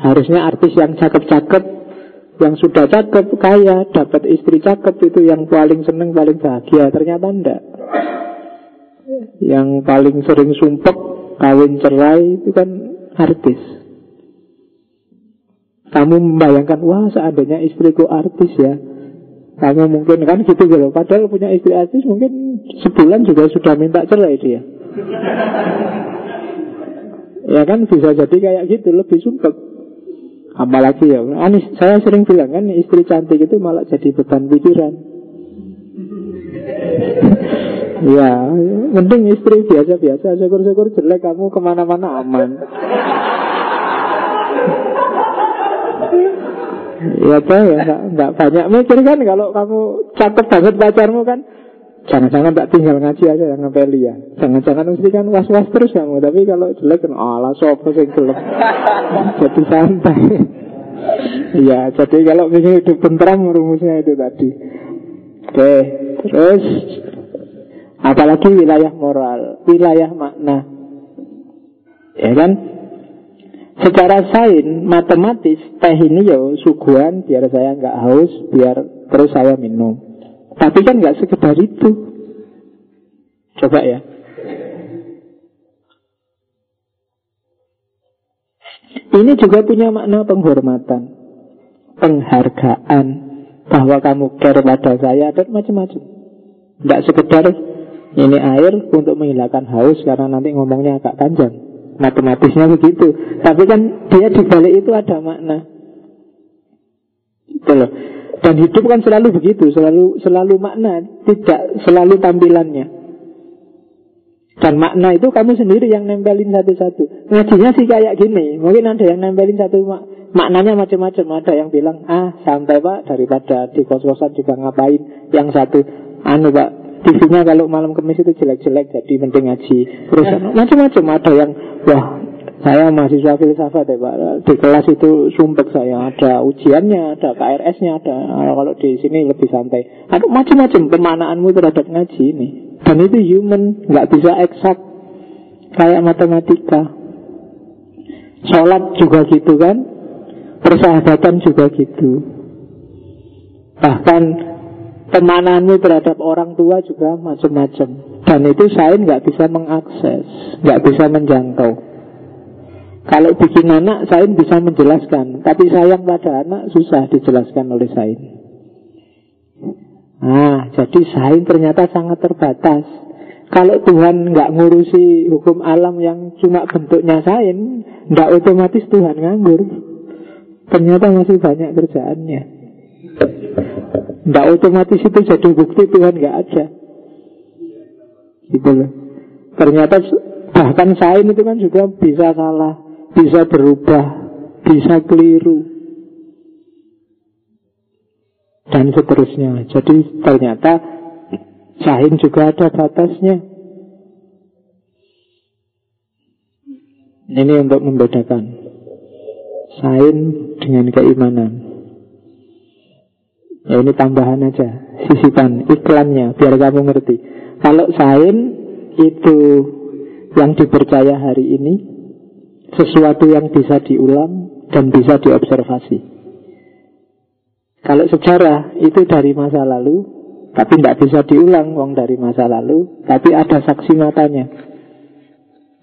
Harusnya artis yang cakep-cakep, yang sudah cakep, kaya, dapat istri cakep itu yang paling seneng, paling bahagia. Ternyata enggak. Yang paling sering sumpek, kawin cerai itu kan artis. Kamu membayangkan, wah seandainya istriku artis ya. Kamu mungkin kan gitu gitu. Padahal punya istri artis mungkin sebulan juga sudah minta cerai dia. Ya kan bisa jadi kayak gitu, lebih sumpek. Apalagi ya, Anis, saya sering bilang kan istri cantik itu malah jadi beban pikiran. Ya, mending istri biasa-biasa, syukur-syukur jelek kamu kemana-mana aman. Ya toh ya, gak, gak banyak mikir kan kalau kamu cakep banget pacarmu kan. Jangan-jangan tak tinggal ngaji aja yang ngepeli ya. Jangan-jangan mesti kan was-was terus kamu. Tapi kalau jelek kan Allah sopo sing gelem. Jadi santai. Ya, jadi kalau ingin hidup tenteram rumusnya itu tadi. Oke, terus apalagi wilayah moral, wilayah makna. Ya kan? Secara sains matematis teh ini yo suguhan biar saya enggak haus, biar terus saya minum. Tapi kan gak sekedar itu. Coba ya. Ini juga punya makna penghormatan, penghargaan, bahwa kamu care pada saya, dan macam-macam. Gak sekedar ini air untuk menghilangkan haus, karena nanti ngomongnya agak panjang. Matematisnya begitu. Tapi kan dia dibalik itu ada makna. Gitu loh. Dan hidup kan selalu begitu, selalu selalu makna, tidak selalu tampilannya. Dan makna itu kamu sendiri yang nempelin satu-satu. Ngajinya sih kayak gini, mungkin ada yang nempelin satu mak- maknanya macam-macam. Ada yang bilang, ah santai pak, daripada di kos-kosan juga ngapain. Yang satu, anu pak, T V-nya kalau malam kemis itu jelek-jelek, jadi mending ngaji. Terus macam-macam, ada yang, wah saya mahasiswa filsafat ya Pak, di kelas itu sumpek saya, ada ujiannya, ada K R S-nya, ada kalau di sini lebih santai. Aduh macam-macam pemaknaanmu terhadap ngaji ini. Dan itu human, gak bisa eksak kayak matematika. Sholat juga gitu kan, persahabatan juga gitu. Bahkan pemaknaanmu terhadap orang tua juga macam-macam. Dan itu sains gak bisa mengakses, gak bisa menjangkau. Kalau bikin anak, sains bisa menjelaskan. Tapi sayang pada anak, susah dijelaskan oleh sains. Nah, jadi sains ternyata sangat terbatas. Kalau Tuhan nggak ngurusi hukum alam yang cuma bentuknya sains, nggak otomatis Tuhan nganggur. Ternyata masih banyak kerjaannya. Nggak otomatis itu jadi bukti Tuhan nggak ada. Gitu loh. Ternyata bahkan sains itu kan juga bisa salah, bisa berubah, bisa keliru, dan seterusnya. Jadi ternyata sains juga ada batasnya. Ini untuk membedakan sains dengan keimanan. Ya ini tambahan aja, sisipan iklannya biar kamu ngerti. Kalau sains itu yang dipercaya hari ini, sesuatu yang bisa diulang dan bisa diobservasi. Kalau sejarah itu dari masa lalu, Tapi tidak bisa diulang, wong dari masa lalu. Tapi ada saksi matanya.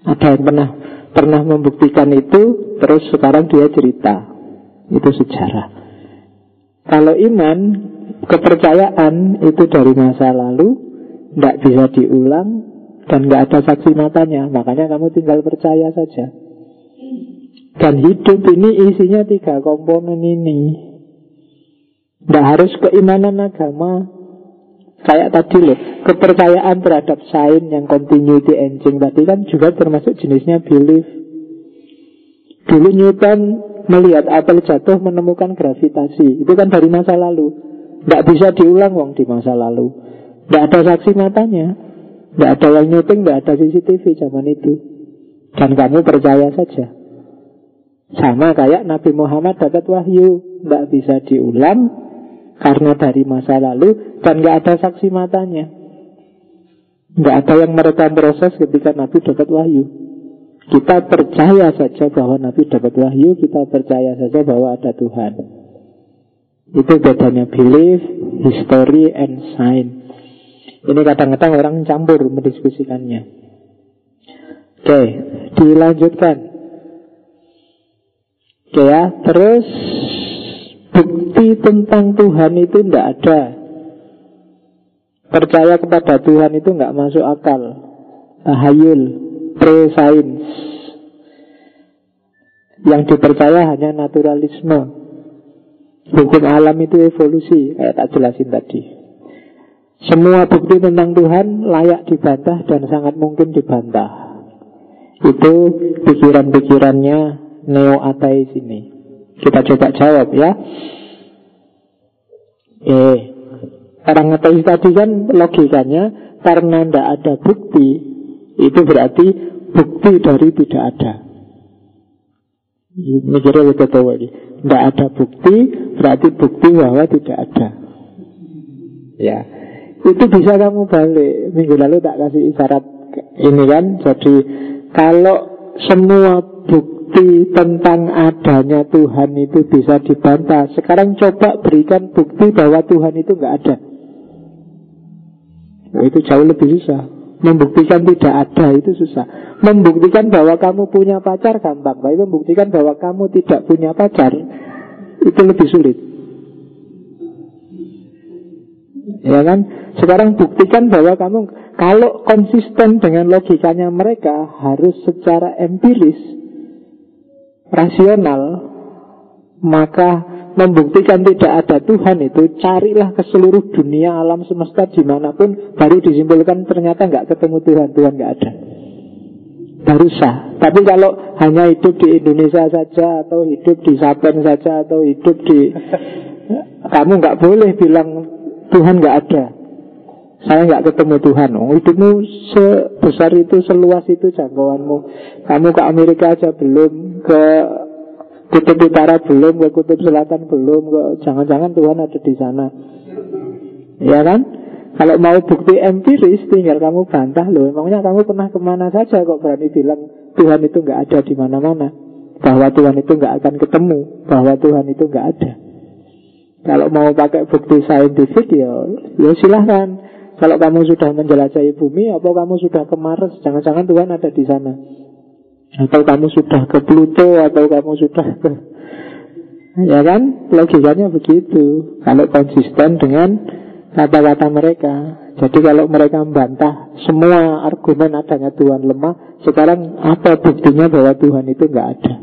Ada yang pernah pernah membuktikan itu, terus sekarang dia cerita. Itu sejarah. Kalau iman, kepercayaan itu dari masa lalu, tidak bisa diulang dan tidak ada saksi matanya. Makanya kamu tinggal percaya saja. Dan hidup ini isinya tiga komponen ini. Tidak harus keimanan agama. Kayak tadi loh, kepercayaan terhadap sains yang continuity engine tadi kan juga termasuk jenisnya belief. Dulu Newton melihat apel jatuh menemukan gravitasi. Itu kan dari masa lalu. Tidak bisa diulang wong di masa lalu. Tidak ada saksi matanya. Tidak ada yang nyuting, tidak ada C C T V zaman itu. Dan kamu percaya saja. Sama kayak Nabi Muhammad dapat wahyu, tidak bisa diulang karena dari masa lalu dan tidak ada saksi matanya. Tidak ada yang merekam proses ketika Nabi dapat wahyu. Kita percaya saja bahwa Nabi dapat wahyu, kita percaya saja bahwa ada Tuhan. Itu bedanya belief, history, and science. Ini kadang-kadang orang campur mendiskusikannya. Oke, dilanjutkan. Oke ya, terus bukti tentang Tuhan itu tidak ada. Percaya kepada Tuhan itu tidak masuk akal. Tahayul, pre-sains. Yang dipercaya hanya naturalisme. Hukum alam itu evolusi, kayak tak jelasin tadi. Semua bukti tentang Tuhan layak dibantah dan sangat mungkin dibantah. Itu pikiran-pikirannya neo-ateis ini. Kita coba jawab ya. Eh, orang ateis tadi kan logikanya karena tidak ada bukti, itu berarti bukti dari tidak ada. Mikirnya lebih tahu lagi. Tidak ada bukti berarti bukti bahwa tidak ada. Ya, itu bisa kamu balik. Minggu lalu tak kasih isyarat ini kan. Jadi kalau semua bukti tentang adanya Tuhan itu bisa dibantah. Sekarang coba berikan bukti bahwa Tuhan itu nggak ada. Nah, itu jauh lebih susah. Membuktikan tidak ada itu susah. Membuktikan bahwa kamu punya pacar gampang, tapi membuktikan bahwa kamu tidak punya pacar itu lebih sulit. Ya kan? Sekarang buktikan bahwa kamu, kalau konsisten dengan logikanya mereka, harus secara empiris, rasional. Maka membuktikan tidak ada Tuhan itu, carilah ke seluruh dunia, alam semesta, dimanapun, baru disimpulkan ternyata gak ketemu Tuhan, Tuhan gak ada, baru sah. Tapi kalau hanya hidup di Indonesia saja, atau hidup di Saben saja, atau hidup di kamu gak boleh bilang Tuhan gak ada, saya gak ketemu Tuhan. Oh, hidupmu sebesar itu, seluas itu jangkauanmu. Kamu ke Amerika aja belum, ke Kutub Utara belum, ke Kutub Selatan belum, ke... jangan-jangan Tuhan ada di sana. Ya kan? Kalau mau bukti empiris, tinggal kamu bantah loh. Emangnya kamu pernah kemana saja kok berani bilang Tuhan itu gak ada di mana-mana, bahwa Tuhan itu gak akan ketemu, bahwa Tuhan itu gak ada. Kalau mau pakai bukti saintifik ya, ya silahkan. Kalau kamu sudah menjelajahi bumi, atau kamu sudah ke Mars, jangan-jangan Tuhan ada di sana. Atau kamu sudah ke Pluto, atau kamu sudah ke... Ya kan? Logikanya begitu. Kalau konsisten dengan kata-kata mereka. Jadi kalau mereka membantah semua argumen adanya Tuhan lemah, sekarang apa buktinya bahwa Tuhan itu nggak ada?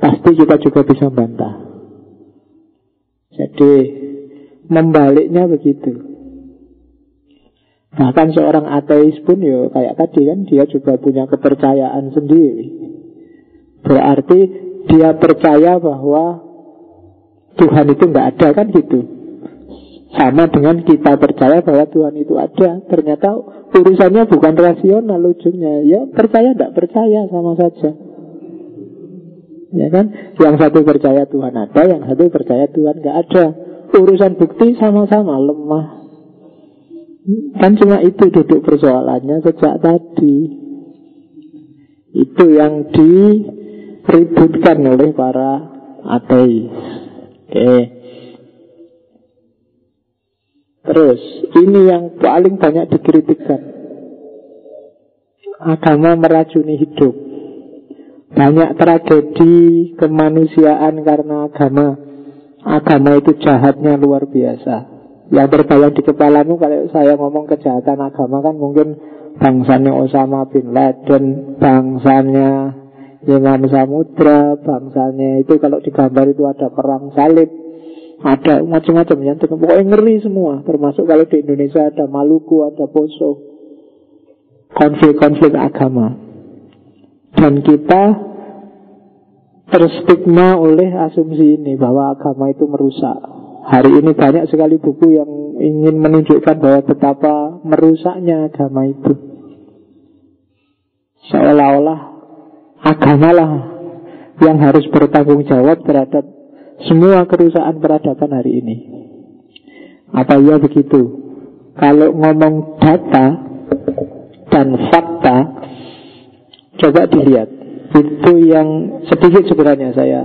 Pasti kita juga bisa membantah. Jadi membaliknya begitu. Bahkan seorang ateis pun ya kayak tadi kan, dia juga punya kepercayaan sendiri. Berarti dia percaya bahwa Tuhan itu nggak ada kan gitu. Sama dengan kita percaya bahwa Tuhan itu ada. Ternyata urusannya bukan rasional ujungnya. Ya percaya nggak percaya sama saja. Ya kan? Yang satu percaya Tuhan ada, yang satu percaya Tuhan nggak ada. Urusan bukti sama-sama lemah. Kan cuma itu duduk persoalannya sejak tadi. Itu yang diributkan oleh para ateis. Oke. Terus, ini yang paling banyak dikritikkan. Agama meracuni hidup. Banyak tragedi kemanusiaan karena agama. Agama itu jahatnya luar biasa. Yang terbayang di kepalamu kalau saya ngomong kejahatan agama kan mungkin bangsanya Osama bin Laden, bangsanya Imam Samudra, bangsanya itu kalau digambar itu ada perang salib, ada macam-macam yang pokoknya ngeri semua. Termasuk kalau di Indonesia ada Maluku, ada Poso, konflik-konflik agama. Dan kita terstigma oleh asumsi ini bahwa agama itu merusak. Hari ini banyak sekali buku yang ingin menunjukkan bahwa betapa merusaknya agama itu. Seolah-olah agamalah yang harus bertanggung jawab terhadap semua kerusakan peradaban hari ini. Apa iya begitu? Kalau ngomong data dan fakta, coba dilihat. Itu yang sedikit sebenarnya saya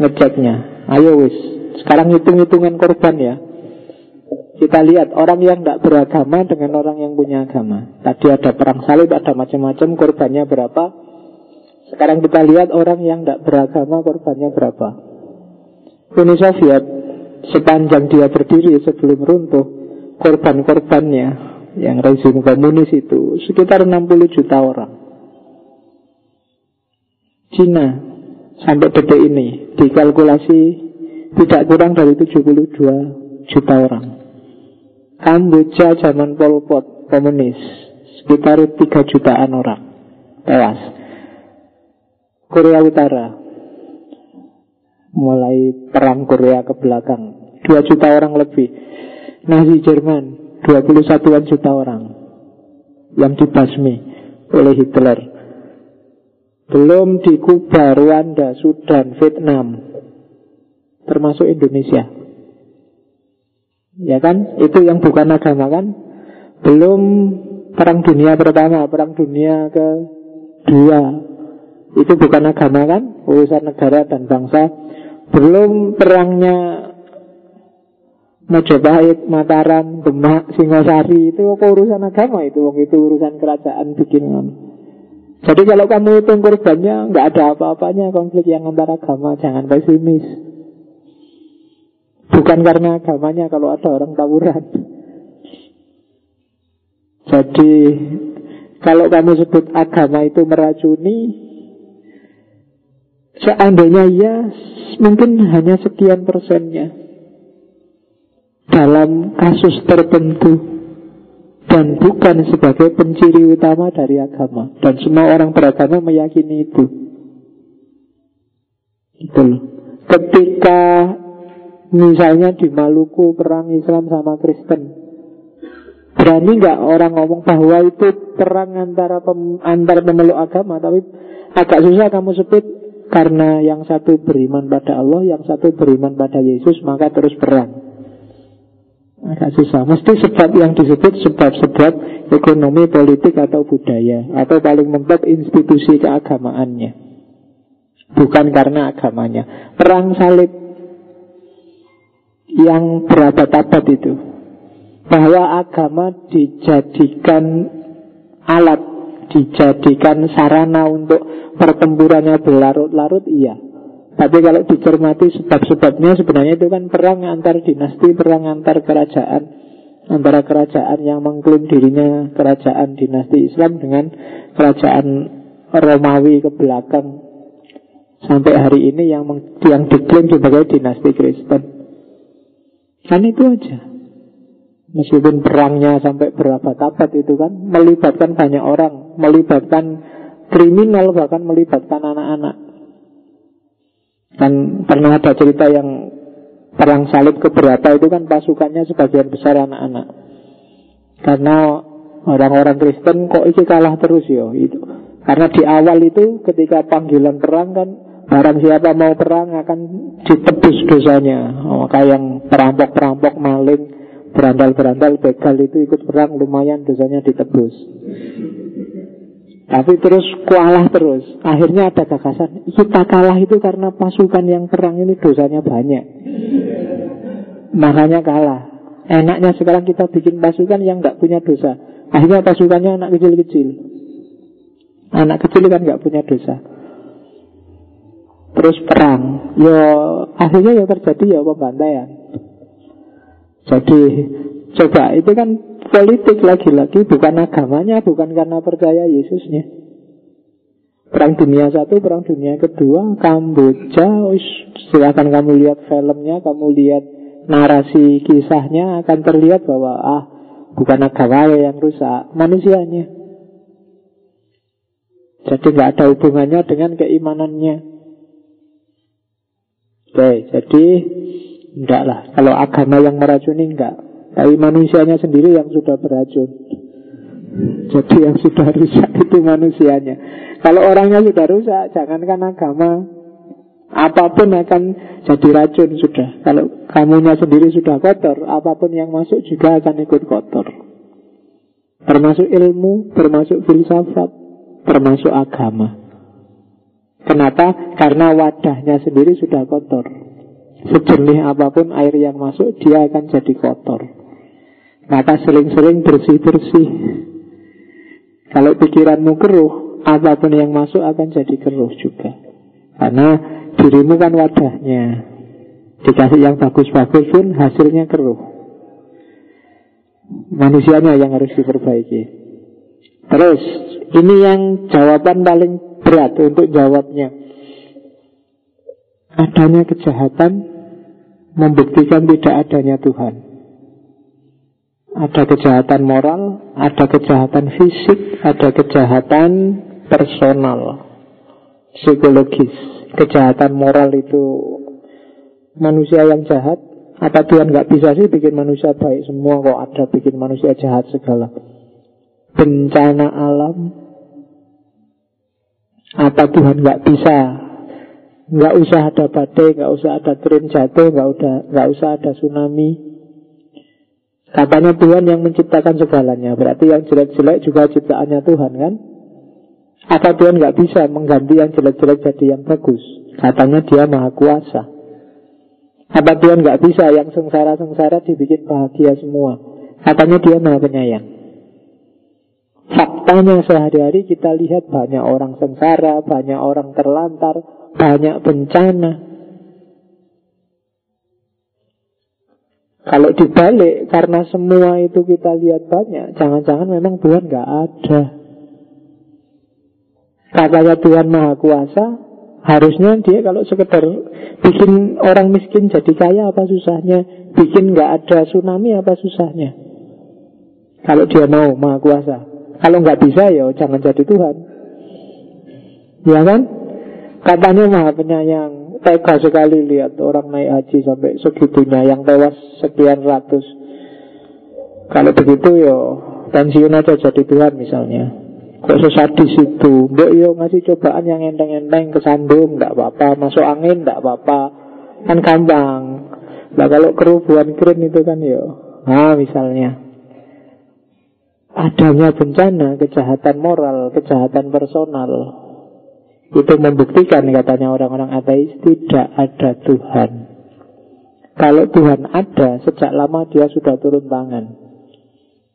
ngeceknya. Ayo wis, sekarang hitung-hitungan korban ya. Kita lihat orang yang tidak beragama dengan orang yang punya agama. Tadi ada perang salib, ada macam-macam, korbannya berapa. Sekarang kita lihat orang yang tidak beragama, korbannya berapa. Uni Soviet, sepanjang dia berdiri sebelum runtuh, korban-korbannya yang rezim komunis itu sekitar enam puluh juta orang. Cina sampai detik ini dikalkulasi tidak kurang dari tujuh puluh dua juta orang. Kamboja zaman Pol Pot komunis sekitar tiga jutaan orang tewas. Korea Utara mulai perang Korea ke belakang dua juta orang lebih. Nazi Jerman dua puluh satuan juta orang yang dibasmi oleh Hitler. Belum di Kuba, Rwanda, Sudan, Vietnam, termasuk Indonesia. Ya kan? Itu yang bukan agama kan? Belum Perang Dunia Pertama, Perang Dunia Kedua, itu bukan agama kan? Urusan negara dan bangsa. Belum perangnya Majapahit, Mataram, Demak, Singosari, itu urusan agama itu, itu urusan kerajaan bikinan. Jadi kalau kamu hitung korbannya, nggak ada apa-apanya konflik yang antara agama, jangan pesimis. Bukan karena agamanya kalau ada orang tawuran. Jadi kalau kamu sebut agama itu meracuni, seandainya ya mungkin hanya sekian persennya. Dalam kasus tertentu. Dan bukan sebagai penciri utama dari agama. Dan semua orang beragama meyakini itu. Itu loh. Ketika misalnya di Maluku perang Islam sama Kristen, berani gak orang ngomong bahwa itu perang antara pem, antar pemeluk agama? Tapi agak susah kamu sebut, karena yang satu beriman pada Allah, yang satu beriman pada Yesus, maka terus perang. Agak susah. Mesti sebab yang disebut sebab-sebab ekonomi, politik, atau budaya, atau paling mentok institusi keagamaannya, bukan karena agamanya. Perang salib yang berabad-abad itu, bahwa agama dijadikan alat, dijadikan sarana untuk pertempurannya berlarut-larut, iya. Tapi kalau dicermati sebab-sebabnya, sebenarnya itu kan perang antar dinasti, perang antar kerajaan, antara kerajaan yang mengklaim dirinya kerajaan dinasti Islam dengan kerajaan Romawi ke belakang sampai hari ini yang meng, yang diklaim sebagai dinasti Kristen. Kan itu aja. Meskipun perangnya sampai berabad-abad itu kan melibatkan banyak orang, melibatkan kriminal, bahkan melibatkan anak-anak. Kan pernah ada cerita yang perang salib keberapa itu kan pasukannya sebagian besar anak-anak. Karena orang-orang Kristen kok iki kalah terus ya itu. Karena di awal itu ketika panggilan perang kan, barang siapa mau perang akan ditebus dosanya. Maka yang perampok-perampok, maling, berandal-berandal, begal itu ikut perang, lumayan dosanya ditebus. Tapi terus kalah terus. Akhirnya ada gagasan, kita kalah itu karena pasukan yang perang ini dosanya banyak, makanya kalah. Enaknya sekarang kita bikin pasukan yang gak punya dosa. Akhirnya pasukannya anak kecil-kecil. Anak kecil kan gak punya dosa. Terus perang ya, akhirnya ya terjadi ya pembantaian. Jadi coba, itu kan politik lagi-lagi. Bukan agamanya, bukan karena percaya Yesusnya. Perang dunia satu, perang dunia kedua, Kamboja. Silahkan kamu lihat filmnya, kamu lihat narasi kisahnya, akan terlihat bahwa ah, bukan agama yang rusak, manusianya. Jadi gak ada hubungannya dengan keimanannya. Oke, jadi enggak lah, kalau agama yang meracuni enggak, tapi manusianya sendiri yang sudah beracun. Jadi yang sudah rusak itu manusianya. Kalau orangnya sudah rusak, jangankan agama, apapun akan jadi racun sudah. Kalau kamunya sendiri sudah kotor, apapun yang masuk juga akan ikut kotor. Termasuk ilmu, termasuk filsafat, termasuk agama. Kenapa? Karena wadahnya sendiri sudah kotor. Sejernih apapun air yang masuk, dia akan jadi kotor. Maka sering-sering bersih-bersih. Kalau pikiranmu keruh, apapun yang masuk akan jadi keruh juga. Karena dirimu kan wadahnya. Dikasih yang bagus-bagus pun hasilnya keruh. Manusianya yang harus diperbaiki. Terus ini yang jawaban paling berat untuk jawabnya. Adanya kejahatan membuktikan tidak adanya Tuhan. Ada kejahatan moral, ada kejahatan fisik, ada kejahatan personal, psikologis. Kejahatan moral itu manusia yang jahat. Apa Tuhan gak bisa sih bikin manusia baik semua, kok ada bikin manusia jahat segala? Bencana alam, apa Tuhan gak bisa? Gak usah ada badai, gak usah ada tren jatuh, gak, udah, gak usah ada tsunami. Katanya Tuhan yang menciptakan segalanya. Berarti yang jelek-jelek juga ciptaannya Tuhan kan? Apa Tuhan gak bisa mengganti yang jelek-jelek jadi yang bagus? Katanya dia maha kuasa. Apa Tuhan gak bisa yang sengsara-sengsara dibikin bahagia semua? Katanya dia maha penyayang. Faktanya sehari-hari kita lihat banyak orang sengsara, banyak orang terlantar, banyak bencana. Kalau dibalik, karena semua itu kita lihat banyak, jangan-jangan memang Tuhan gak ada. Katanya Tuhan maha kuasa, harusnya dia kalau sekedar bikin orang miskin jadi kaya apa susahnya, bikin gak ada tsunami apa susahnya, kalau dia mau maha kuasa. Kalau gak bisa ya jangan jadi Tuhan, ya kan? Katanya maha penyayang, tega sekali lihat orang naik haji sampai segitunya, yang tewas sekian ratus. Kalau begitu ya pensiun aja jadi Tuhan misalnya. Kok sesadis itu? Mbak yo ngasih cobaan yang enteng-enteng, kesandung nggak apa-apa, masuk angin nggak apa-apa, kan gampang. Nah kalau kerubuhan keren itu kan yo, nah misalnya adanya bencana, kejahatan moral, kejahatan personal, itu membuktikan katanya orang-orang ateis tidak ada Tuhan. Kalau Tuhan ada, sejak lama dia sudah turun tangan.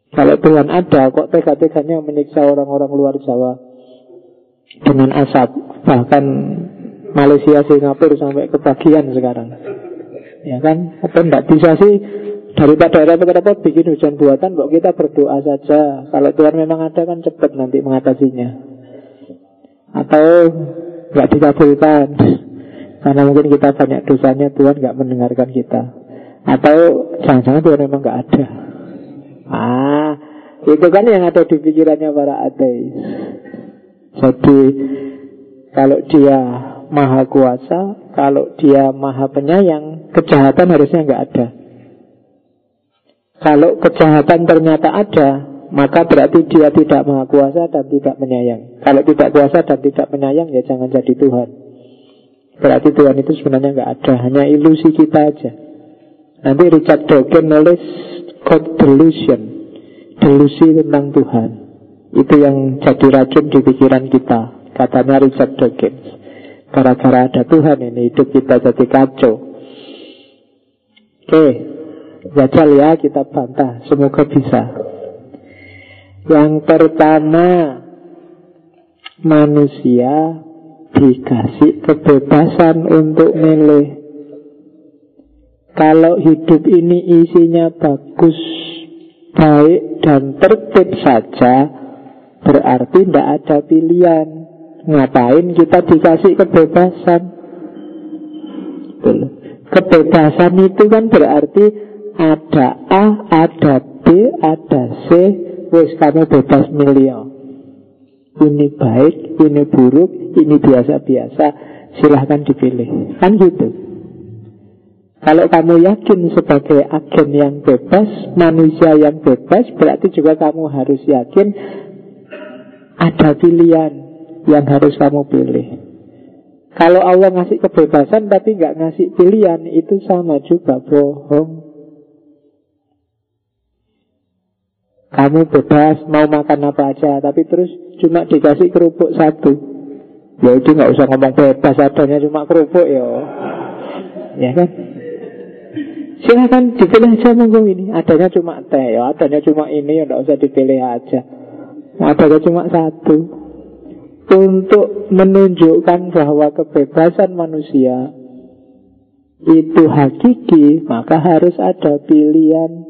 Kalau Tuhan ada, kok tega-teganya menyiksa orang-orang luar Jawa dengan asap? Bahkan Malaysia, Singapura sampai kebagian sekarang, ya kan? Atau enggak bisa sih, daripada repot-repot bikin hujan buatan, kok kita berdoa saja. Kalau Tuhan memang ada kan cepat nanti mengatasinya. Atau enggak dikabulkan karena mungkin kita banyak dosanya, Tuhan enggak mendengarkan kita. Atau jangan-jangan Tuhan memang enggak ada. Ah, itu kan yang ada di pikirannya para ateis. Jadi kalau dia maha kuasa, kalau dia maha penyayang, kejahatan harusnya enggak ada. Kalau kejahatan ternyata ada, maka berarti dia tidak maha kuasa dan tidak penyayang. Kalau tidak kuasa dan tidak penyayang, ya jangan jadi Tuhan. Berarti Tuhan itu sebenarnya enggak ada, hanya ilusi kita aja. Nanti Richard Dawkins nulis God Delusion, delusi tentang Tuhan. Itu yang jadi racun di pikiran kita, katanya Richard Dawkins. Gara-gara ada Tuhan ini hidup kita jadi kacau. Oke, Jajal ya, kita bantah. Semoga bisa. Yang pertama, manusia dikasih kebebasan untuk milih. Kalau hidup ini isinya bagus, baik dan tertib saja, berarti tidak ada pilihan. Ngapain kita dikasih kebebasan? Kebebasan itu kan berarti ada A, ada B, ada C. Wes kamu bebas milih. Ini baik, ini buruk, ini biasa-biasa, silahkan dipilih. Kan gitu. Kalau kamu yakin sebagai agen yang bebas, manusia yang bebas, berarti juga kamu harus yakin ada pilihan yang harus kamu pilih. Kalau Allah ngasih kebebasan tapi gak ngasih pilihan, itu sama juga bohong. Kamu bebas mau makan apa aja, tapi terus cuma dikasih kerupuk satu. Ya itu gak usah ngomong bebas, adanya cuma kerupuk ya. Ya kan? Silahkan dipilih aja, monggo ini. Adanya cuma teh ya, adanya cuma ini ya, gak usah dipilih aja. Adanya cuma satu. Untuk menunjukkan bahwa kebebasan manusia itu hakiki, maka harus ada pilihan.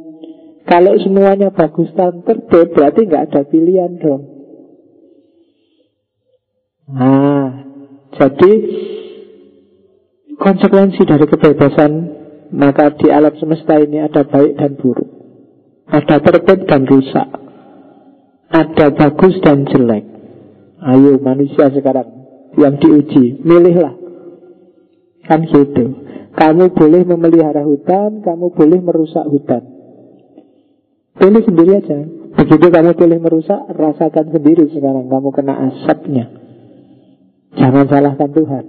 Kalau semuanya bagus dan tertib, berarti nggak ada pilihan dong. Nah, jadi konsekuensi dari kebebasan, maka di alam semesta ini ada baik dan buruk, ada tertib dan rusak, ada bagus dan jelek. Ayo manusia sekarang yang diuji, milihlah. Kan gitu. Kamu boleh memelihara hutan, kamu boleh merusak hutan. Pilih sendiri aja. Begitu kamu pilih merusak, rasakan sendiri sekarang kamu kena asapnya. Jangan salahkan Tuhan.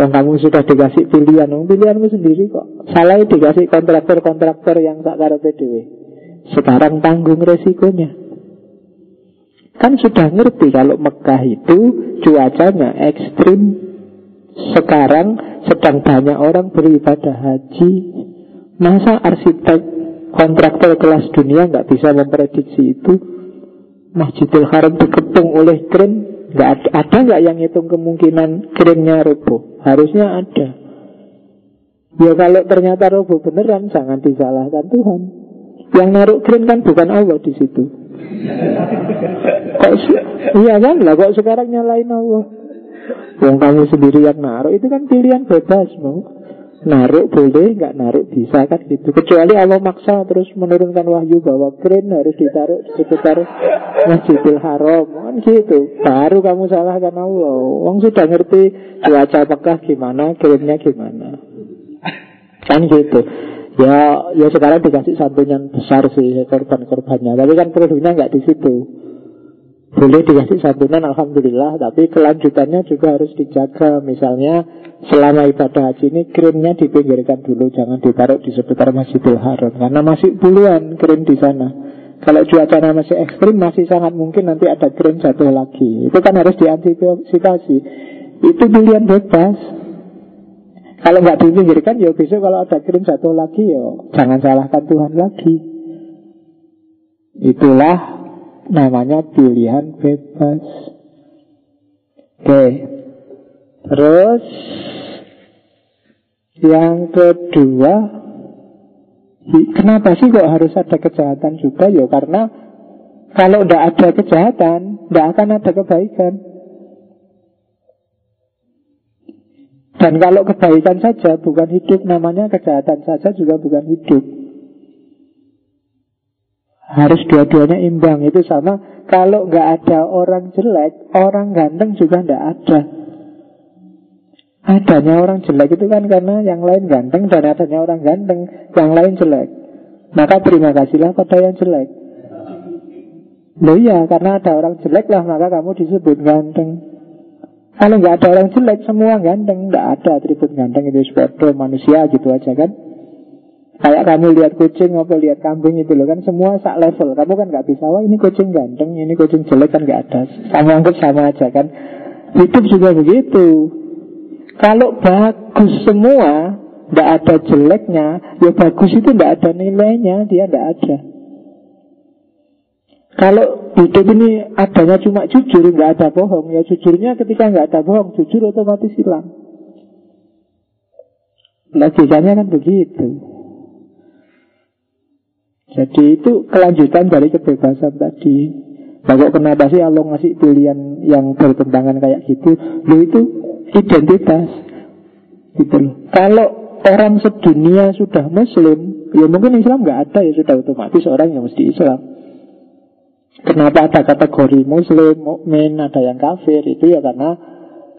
Wong kamu sudah dikasih pilihan, wong pilihanmu sendiri kok. Salah dikasih kontraktor-kontraktor yang tak karepe dhewe. Sekarang tanggung resikonya. Kan sudah ngerti kalau Mekah itu cuacanya ekstrim. Sekarang sedang banyak orang beribadah haji. Masa arsitek kontraktor kelas dunia gak bisa memprediksi itu? Masjidil Haram dikepung oleh kren, gak ada, ada gak yang hitung kemungkinan krennya roboh? Harusnya ada. Ya kalau ternyata roboh beneran, jangan disalahkan Tuhan. Yang naruh kren kan bukan Allah di situ. Kok, iya kan lah, kok sekarang nyalain Allah? Yang kamu sendiri yang naruh, itu kan pilihan bebas mau. Naruh boleh, gak naruh bisa kan gitu. Kecuali Allah maksa terus menurunkan wahyu bahwa keren harus ditaruh di sekitar Masjidil Haram kan gitu, baru kamu salahkan Allah. Wong sudah ngerti cuaca Mekah gimana, kerennya gimana. Kan gitu. Ya ya sekarang dikasih santunan besar sih korban-korbannya, tapi kan produknya gak di situ. Boleh dikasih santunan, alhamdulillah, tapi kelanjutannya juga harus dijaga. Misalnya selama ibadah haji ini krennya dipinggirkan dulu, jangan ditaruh di seputar Masjidil Haram karena masih puluhan kren di sana. Kalau cuacanya masih ekstrim, masih sangat mungkin nanti ada kren jatuh lagi. Itu kan harus diantisipasi. Itu pilihan bebas. Kalau nggak dipinggirkan, ya besok kalau ada kren jatuh lagi, ya jangan salahkan Tuhan lagi. Itulah namanya pilihan bebas. Oke. Okay. Terus yang kedua, kenapa sih kok harus ada kejahatan juga? Ya karena kalau tidak ada kejahatan, tidak akan ada kebaikan. Dan kalau kebaikan saja bukan hidup, namanya kejahatan saja juga bukan hidup. Harus dua-duanya imbang. Itu sama, kalau tidak ada orang jelek, orang ganteng juga tidak ada. Adanya orang jelek itu kan karena yang lain ganteng, dan adanya orang ganteng, yang lain jelek. Maka terima kasihlah pada yang jelek. Loh iya, karena ada orang jelek lah, maka kamu disebut ganteng. Kalau gak ada orang jelek, semua ganteng. Gak ada atribut ganteng itu seperti manusia gitu aja kan. Kayak kamu lihat kucing atau lihat kambing itu loh kan, semua sak level. Kamu kan gak bisa, wah ini kucing ganteng, ini kucing jelek, kan gak ada. Kamu anggap sama aja kan. Hidup juga begitu. Kalau bagus semua, tidak ada jeleknya, ya bagus itu tidak ada nilainya, dia tidak ada. Kalau hidup ini adanya cuma jujur, tidak ada bohong, ya jujurnya ketika tidak ada bohong, jujur otomatis hilang. Logikanya kan begitu. Jadi itu kelanjutan dari kebebasan tadi. Bahwa kenapa sih Allah ngasih pilihan yang bertentangan kayak gitu? Loh, itu identitas gitu loh. Kalau orang sedunia sudah muslim, ya mungkin Islam gak ada, ya sudah otomatis orang yang mesti Islam. Kenapa ada kategori muslim, mukmin, ada yang kafir? Itu ya karena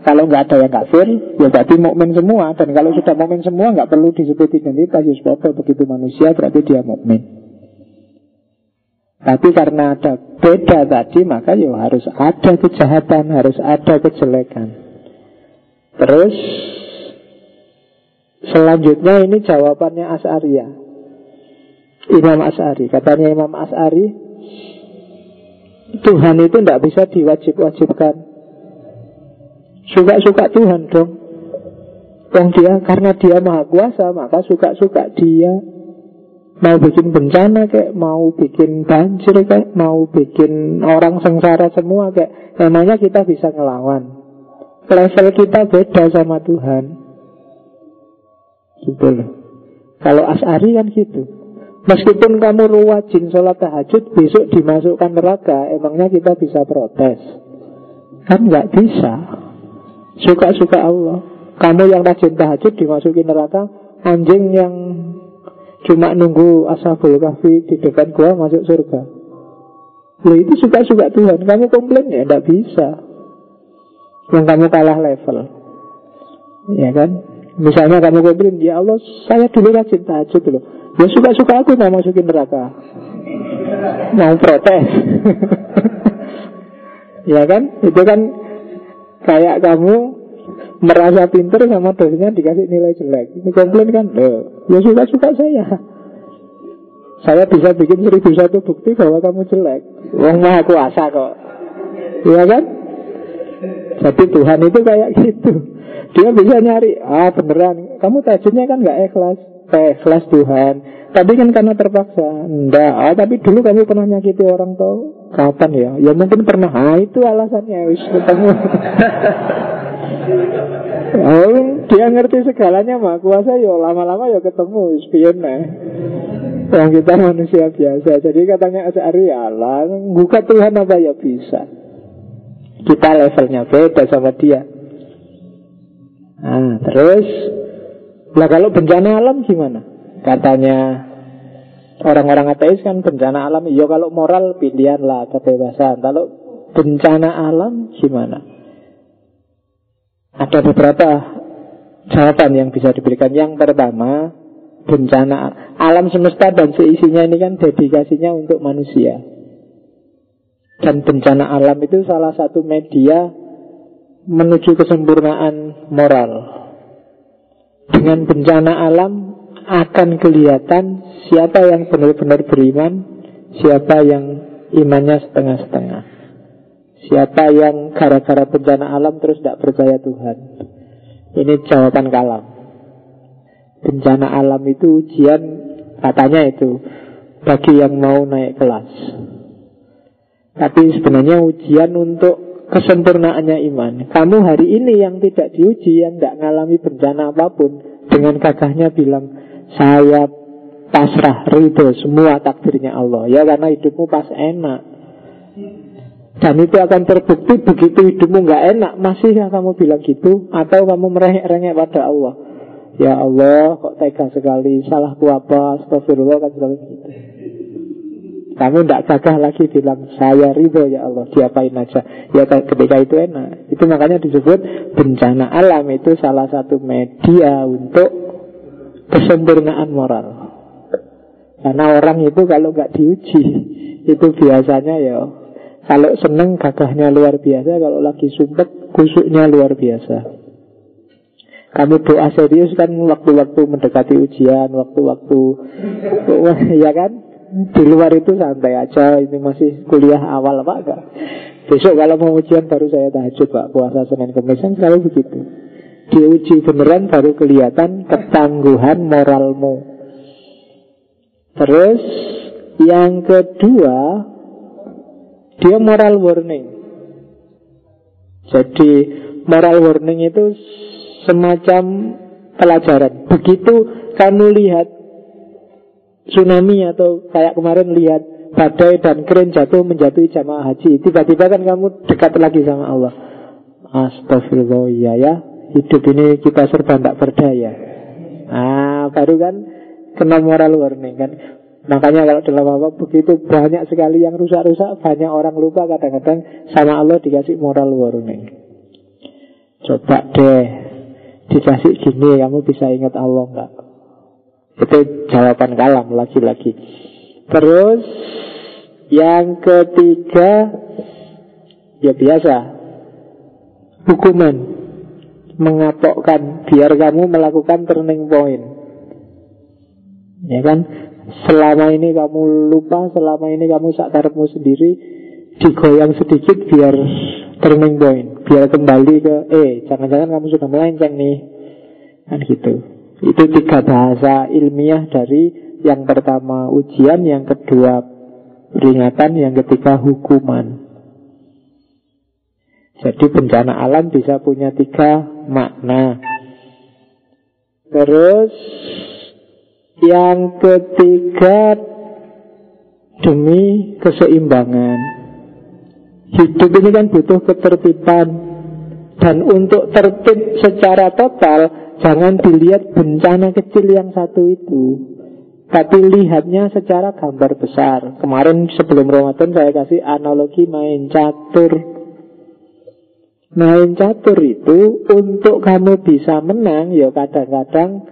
kalau nggak ada yang kafir, ya berarti mukmin semua. Dan kalau sudah mukmin semua, nggak perlu disebut identitas. Ya sebab begitu manusia, berarti dia mukmin. Tapi karena ada beda tadi, maka ya harus ada kejahatan, harus ada kejelekan. Terus selanjutnya ini jawabannya As'ari ya. Imam As'ari, katanya Imam As'ari, Tuhan itu nggak bisa diwajib-wajibkan. Suka-suka Tuhan dong. Yang dia, karena dia maha kuasa, maka suka-suka dia. Mau bikin bencana kayak, mau bikin banjir kayak, mau bikin orang sengsara semua kayak. Namanya kita bisa ngelawan. Level kita beda sama Tuhan. Gitu loh. Kalau As'ari kan gitu. Meskipun kamu rajin sholat tahajud, besok dimasukkan neraka, emangnya kita bisa protes? Kan gak bisa. Suka-suka Allah. Kamu yang rajin tahajud dimasukin neraka, anjing yang cuma nunggu ashabul kahfi di depan gua masuk surga. Loh, itu suka-suka Tuhan. Kamu komplain ya tidak bisa. Yang kamu kalah level, ya kan? Misalnya kamu komplain, ya Allah saya dulu rajin tahajud loh. Ya suka-suka aku mau masukin neraka, mau protes. Ya kan? Itu kan kayak kamu merasa pintar sama dosennya dikasih nilai jelek. Ini komplain kan, loh, ya suka-suka saya. Saya bisa bikin seribu satu bukti bahwa kamu jelek. Wong maha kuasa kok, iya kan? Jadi Tuhan itu kayak gitu. Dia bisa nyari, ah beneran, kamu tajudnya kan gak ikhlas. Eh, ikhlas Tuhan. Tapi kan karena terpaksa. Enggak, ah, tapi dulu kamu pernah nyakiti orang tau. Kapan ya? Ya mungkin pernah. Nah, itu alasannya wis ketemu. Oh, dia ngerti segalanya mah kuasa yo, lama-lama yo ketemu spion nah. Yang kita manusia biasa. Jadi katanya As'ari Allah, buka Tuhan apa ya bisa. Kita levelnya beda sama dia. Nah, terus lah kalau bencana alam gimana? Katanya orang-orang ateis kan bencana alam. Ya kalau moral pilihan lah, kebebasan. Kalau bencana alam gimana? Ada beberapa jawaban yang bisa diberikan. Yang pertama, bencana alam semesta dan seisinya ini kan dedikasinya untuk manusia. Dan bencana alam itu salah satu media menuju kesempurnaan moral. Dengan bencana alam akan kelihatan siapa yang benar-benar beriman, siapa yang imannya setengah-setengah, siapa yang gara-gara bencana alam terus tidak percaya Tuhan. Ini jawaban kalam. Bencana alam itu ujian, katanya itu, bagi yang mau naik kelas. Tapi sebenarnya ujian untuk kesempurnaannya iman. Kamu hari ini yang tidak diuji, yang tidak mengalami bencana apapun, dengan gagahnya bilang, saya pasrah ridho semua takdirnya Allah. Ya karena hidupmu pas enak. Dan itu akan terbukti begitu hidupmu gak enak. Masihkah kamu bilang gitu? Atau kamu merengek-rengek pada Allah? Ya Allah kok tega sekali, salahku apa, astagfirullah kan selalu gitu. Kamu gak gagah lagi bilang saya ridho ya Allah, diapain aja. Ya ketika itu enak. Itu makanya disebut bencana alam itu salah satu media untuk kesempurnaan moral. Karena orang itu kalau gak diuji, itu biasanya ya, kalau seneng gagahnya luar biasa, kalau lagi sumpek kusuknya luar biasa. Kamu doa serius kan waktu-waktu mendekati ujian, waktu-waktu ya kan, di luar itu santai aja, ini masih kuliah awal Pak gak? Besok kalau mau ujian baru saya tahajud Pak, puasa Senin Kemis, selalu begitu. diuji beneran baru kelihatan ketangguhan moralmu. Terus yang kedua, dia moral warning. Jadi moral warning itu semacam pelajaran. Begitu kamu lihat tsunami atau kayak kemarin lihat badai dan keren jatuh menjatuhi jamaah haji, tiba-tiba kan kamu dekat lagi sama Allah. Astagfirullah, ya ya, hidup ini kita serba tidak berdaya. Ah, baru kan kena moral warning kan. Makanya kalau dalam apa begitu banyak sekali yang rusak-rusak, banyak orang lupa kadang-kadang sama Allah dikasih moral warning. Coba deh dikasih gini, kamu bisa ingat Allah enggak? Itu jawaban kalam lagi-lagi. Terus yang ketiga, ya biasa, hukuman, mengapokkan, biar kamu melakukan turning point. Ya kan? Selama ini kamu lupa, selama ini kamu sakarepmu sendiri, digoyang sedikit biar turning point, biar kembali ke Eh, jangan-jangan kamu sudah melenceng nih, kan gitu. Itu tiga bahasa ilmiah dari yang pertama ujian, yang kedua peringatan, yang ketiga hukuman. Jadi bencana alam bisa punya tiga makna. Terus yang ketiga, demi keseimbangan. Hidup ini kan butuh ketertiban. Dan untuk tertib secara total, jangan dilihat bencana kecil yang satu itu, tapi lihatnya secara gambar besar. Kemarin sebelum Ramadan saya kasih analogi main catur. Main catur itu untuk kamu bisa menang, ya kadang-kadang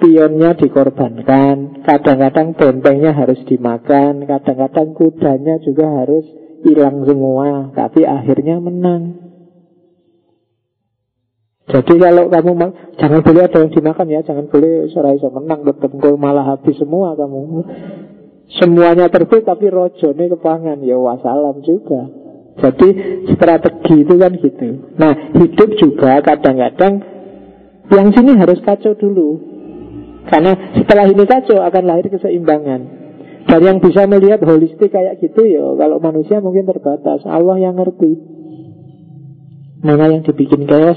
pionnya dikorbankan, kadang-kadang bentengnya harus dimakan, kadang-kadang kudanya juga harus hilang semua, tapi akhirnya menang. Jadi kalau kamu ma- jangan boleh ada yang dimakan ya, jangan boleh serai so menang, bertempur malah habis semua kamu. Semuanya tertutup tapi rojone kepangan, ya wassalam juga. Jadi strategi itu kan gitu. Nah hidup juga kadang-kadang yang sini harus kacau dulu, karena setelah ini kacau akan lahir keseimbangan. Dan yang bisa melihat holistik kayak gitu ya, kalau manusia mungkin terbatas, Allah yang ngerti mana yang dibikin chaos.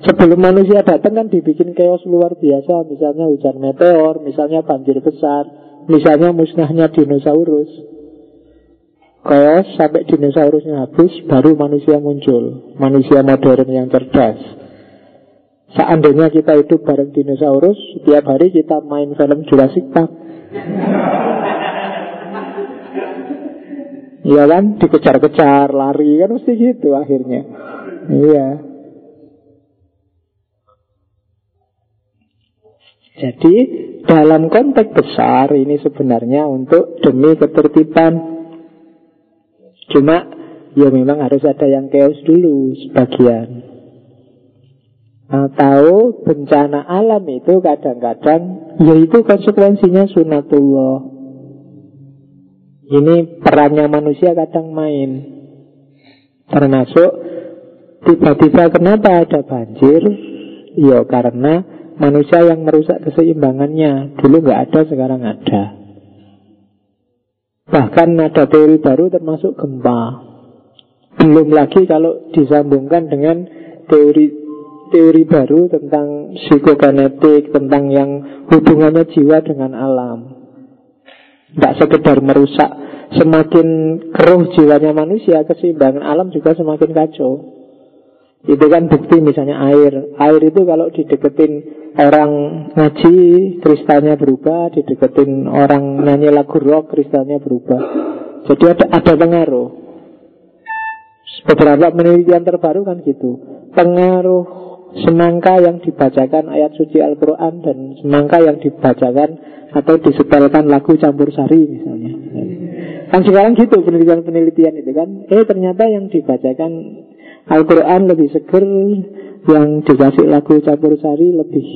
Sebelum manusia datang kan dibikin chaos luar biasa, misalnya hujan meteor, misalnya banjir besar, misalnya musnahnya dinosaurus. Chaos sampai dinosaurusnya habis, baru manusia muncul, manusia modern yang cerdas. Seandainya kita hidup bareng dinosaurus, setiap hari kita main film Jurassic Park. Iya kan, dikejar-kejar, lari kan mesti gitu akhirnya. Iya. Jadi dalam konteks besar ini sebenarnya untuk demi ketertiban. Cuma ya memang harus ada yang chaos dulu sebagian. Atau bencana alam itu kadang-kadang yaitu konsekuensinya sunatullah. Ini perannya manusia kadang main. Termasuk tiba-tiba kenapa ada banjir? Ya karena manusia yang merusak keseimbangannya. Dulu gak ada, sekarang ada. Bahkan ada teori baru termasuk gempa. Belum lagi kalau disambungkan dengan teori teori baru tentang psikokinetik, tentang yang hubungannya jiwa dengan alam. Tidak sekedar merusak, semakin keruh jiwanya manusia, keseimbangan alam juga semakin kacau. Itu kan bukti misalnya air. Air itu kalau dideketin orang ngaji, kristalnya berubah. Dideketin orang nyanyi lagu rock, kristalnya berubah. Jadi ada, ada pengaruh. Beberapa penelitian terbaru kan gitu. Pengaruh semangka yang dibacakan ayat suci Al-Quran dan semangka yang dibacakan atau disetelkan lagu campur sari misalnya. Kan sekarang gitu penelitian-penelitian itu kan, eh ternyata yang dibacakan Al-Quran lebih seger, yang dikasih lagu campur sari lebih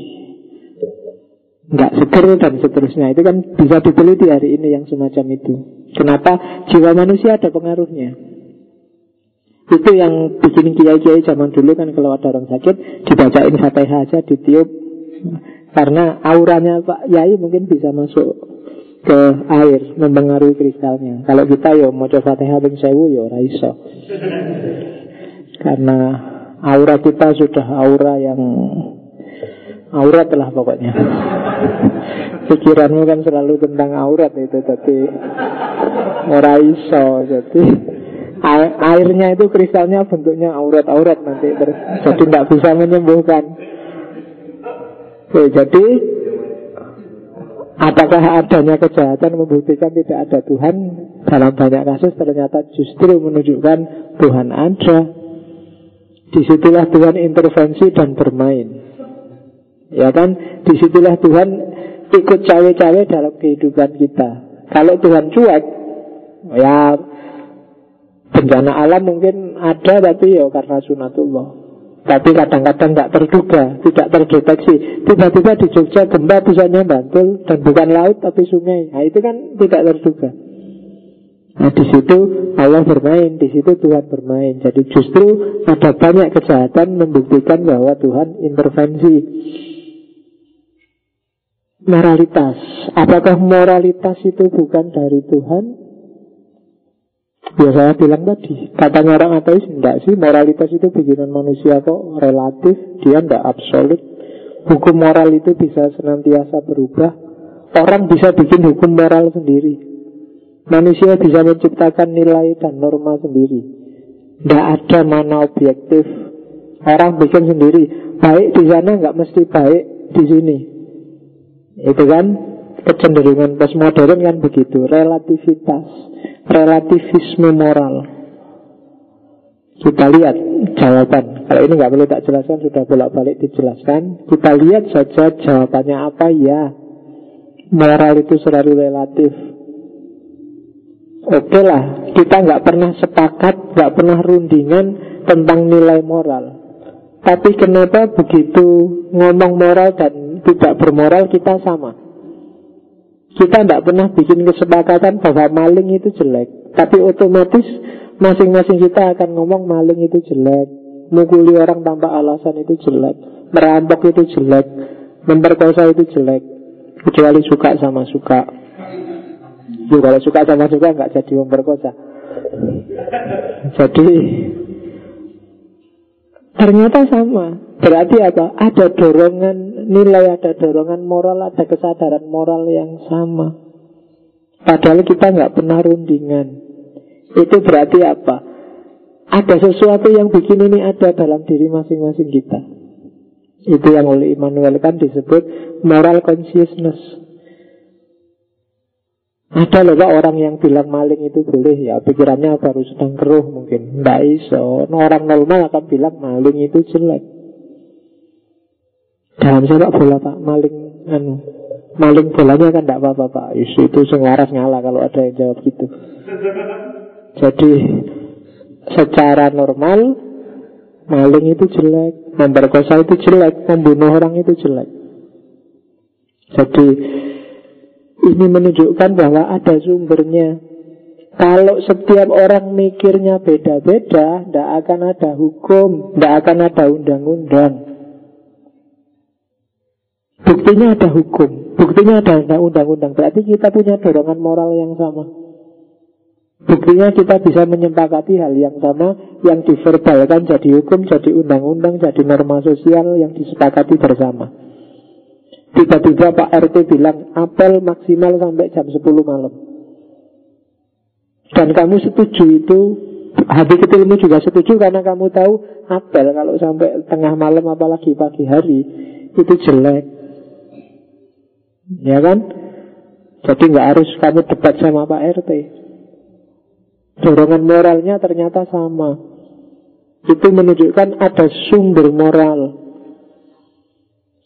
enggak seger dan seterusnya. Itu kan bisa diteliti hari ini yang semacam itu. Kenapa jiwa manusia ada pengaruhnya. Itu yang bikin kiai-kiai zaman dulu kan kalau ada orang sakit dibacain Fatihah aja, ditiup. Karena auranya Pak Yai mungkin bisa masuk ke air, mempengaruhi kristalnya. Kalau kita yo maca Fatihah ping sewu yo ora iso. Karena aura kita sudah aura yang aurat lah pokoknya. Pikiranmu kan selalu tentang aurat itu, tapi ora iso. Jadi air, airnya itu kristalnya bentuknya aurat-aurat nanti terus, jadi tidak bisa menyembuhkan. Oke, jadi apakah adanya kejahatan membuktikan tidak ada Tuhan? Dalam banyak kasus ternyata justru menunjukkan Tuhan ada. Disitulah Tuhan intervensi dan bermain. Ya kan, disitulah Tuhan ikut cawe-cawe dalam kehidupan kita. Kalau Tuhan cuek, ya bencana alam mungkin ada, tapi ya karena sunatullah. Tapi kadang-kadang tidak terduga, tidak terdeteksi. Tiba-tiba di Jogja gempa pusatnya Bantul, dan bukan laut tapi sungai. Nah itu kan tidak terduga. Nah di situ Allah bermain, di situ Tuhan bermain. Jadi justru ada banyak kejahatan membuktikan bahwa Tuhan intervensi. Moralitas. Apakah moralitas itu bukan dari Tuhan? Ya saya bilang tadi, katanya orang ateis, enggak sih, moralitas itu bikinan manusia kok, relatif, dia enggak absolut. Hukum moral itu bisa senantiasa berubah. Orang bisa bikin hukum moral sendiri. Manusia bisa menciptakan nilai dan norma sendiri. Enggak ada mana objektif. Orang bikin sendiri. Baik di sana enggak mesti baik di sini. Itu kan kecenderungan postmodern kan begitu. Relativitas, relativisme moral. Kita lihat jawaban. Kalau ini gak perlu tak jelaskan, sudah bolak-balik dijelaskan. Kita lihat saja jawabannya apa. Ya, moral itu selalu relatif. Oke lah, kita gak pernah sepakat, gak pernah rundingan tentang nilai moral. Tapi kenapa begitu ngomong moral dan tidak bermoral kita sama? Kita tidak pernah bikin kesepakatan bahwa maling itu jelek, tapi otomatis masing-masing kita akan ngomong maling itu jelek, mukuli orang tanpa alasan itu jelek, merampok itu jelek, memperkosa itu jelek. Kecuali suka sama suka. Yo, kalau suka sama suka nggak jadi memperkosa. Jadi ternyata sama. Berarti apa? Ada dorongan nilai, ada dorongan moral, ada kesadaran moral yang sama. Padahal kita nggak pernah rundingan. Itu berarti apa? Ada sesuatu yang bikin ini ada dalam diri masing-masing kita. Itu yang oleh Immanuel Kant disebut moral consciousness. Ada loh orang yang bilang maling itu boleh, ya pikirannya baru sedang keruh mungkin. Nggak iso. Orang normal akan bilang maling itu jelek. Dalam sepak bola Pak, maling anu, maling bolanya kan nggak apa-apa Pak. Isu itu senglaras ngalah kalau ada yang jawab gitu. Jadi secara normal maling itu jelek, memperkosa itu jelek, membunuh orang itu jelek. Jadi ini menunjukkan bahwa ada sumbernya. Kalau setiap orang mikirnya beda-beda, tidak akan ada hukum, tidak akan ada undang-undang. Buktinya ada hukum, buktinya ada undang-undang. Berarti kita punya dorongan moral yang sama. Buktinya kita bisa menyepakati hal yang sama, yang diverbalkan jadi hukum, jadi undang-undang, jadi norma sosial yang disepakati bersama. Tiba-tiba Pak R T bilang apel maksimal sampai jam sepuluh malam. Dan kamu setuju itu, hati kecilmu juga setuju karena kamu tahu apel kalau sampai tengah malam apalagi pagi hari itu jelek. Ya kan? Jadi gak harus kamu debat sama Pak R T. Dorongan moralnya ternyata sama. Itu menunjukkan ada sumber moral.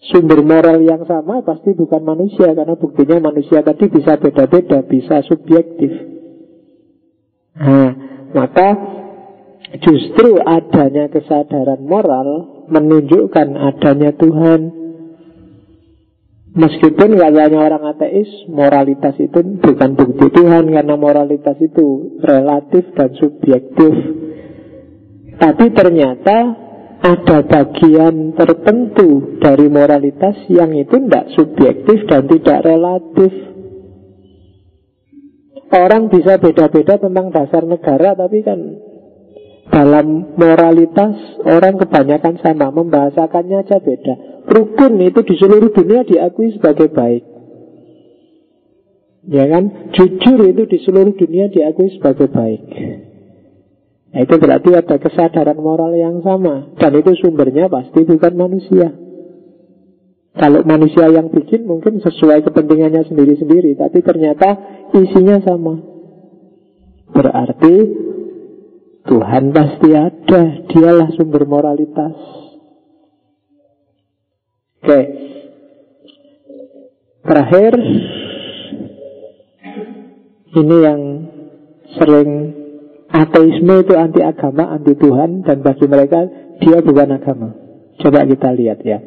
Sumber moral yang sama pasti bukan manusia, karena buktinya manusia tadi bisa beda-beda, bisa subjektif. Nah, maka justru adanya kesadaran moral menunjukkan adanya Tuhan. Meskipun katanya orang ateis, moralitas itu bukan bukti Tuhan, karena moralitas itu relatif dan subjektif. Tapi ternyata ada bagian tertentu dari moralitas yang itu tidak subjektif dan tidak relatif. Orang bisa beda-beda tentang dasar negara, tapi kan dalam moralitas orang kebanyakan sama, membahasakannya aja beda. Rukun itu di seluruh dunia diakui sebagai baik, ya kan? Jujur itu di seluruh dunia diakui sebagai baik. Nah, itu berarti ada kesadaran moral yang sama. Dan itu sumbernya pasti bukan manusia. Kalau manusia yang bikin mungkin sesuai kepentingannya sendiri-sendiri, tapi ternyata isinya sama. Berarti Tuhan pasti ada, dialah sumber moralitas. Oke, terakhir, ini yang sering, ateisme itu anti agama, anti Tuhan, dan bagi mereka dia bukan agama. Coba kita lihat ya.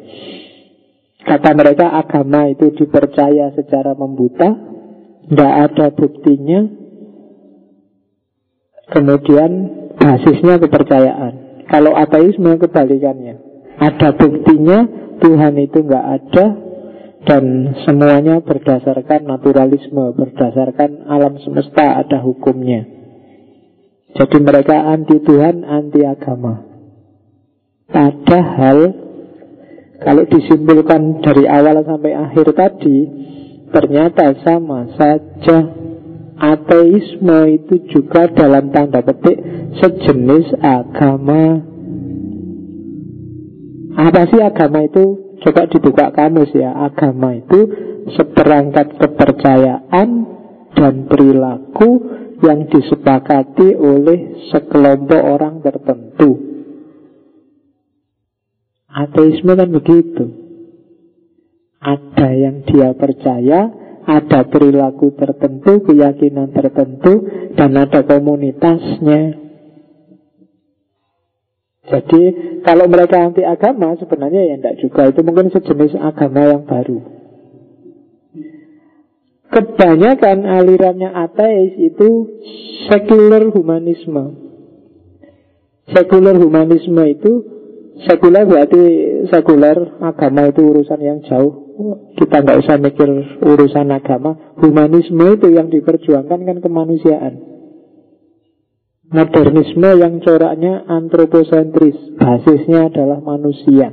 Kata mereka agama itu dipercaya secara membuta, tidak ada buktinya, kemudian basisnya kepercayaan. Kalau ateisme kebalikannya, ada buktinya, Tuhan itu nggak ada, dan semuanya berdasarkan naturalisme, berdasarkan alam semesta ada hukumnya. Jadi mereka anti Tuhan, anti agama. Padahal kalau disimpulkan dari awal sampai akhir tadi, ternyata sama saja. Ateisme itu juga dalam tanda petik sejenis agama. Apa sih agama itu? Coba dibuka kamus ya. Agama itu seperangkat kepercayaan dan perilaku yang disepakati oleh sekelompok orang tertentu. Ateisme kan begitu. Ada yang dia percaya, ada perilaku tertentu, keyakinan tertentu, dan ada komunitasnya. Jadi kalau mereka anti agama, sebenarnya ya tidak juga. Itu mungkin sejenis agama yang baru. Kebanyakan alirannya ateis itu sekuler humanisme. Sekuler humanisme itu, sekuler berarti sekuler, agama itu urusan yang jauh, kita nggak usah mikir urusan agama. Humanisme itu yang diperjuangkan kan kemanusiaan. Modernisme yang coraknya antroposentris, basisnya adalah manusia.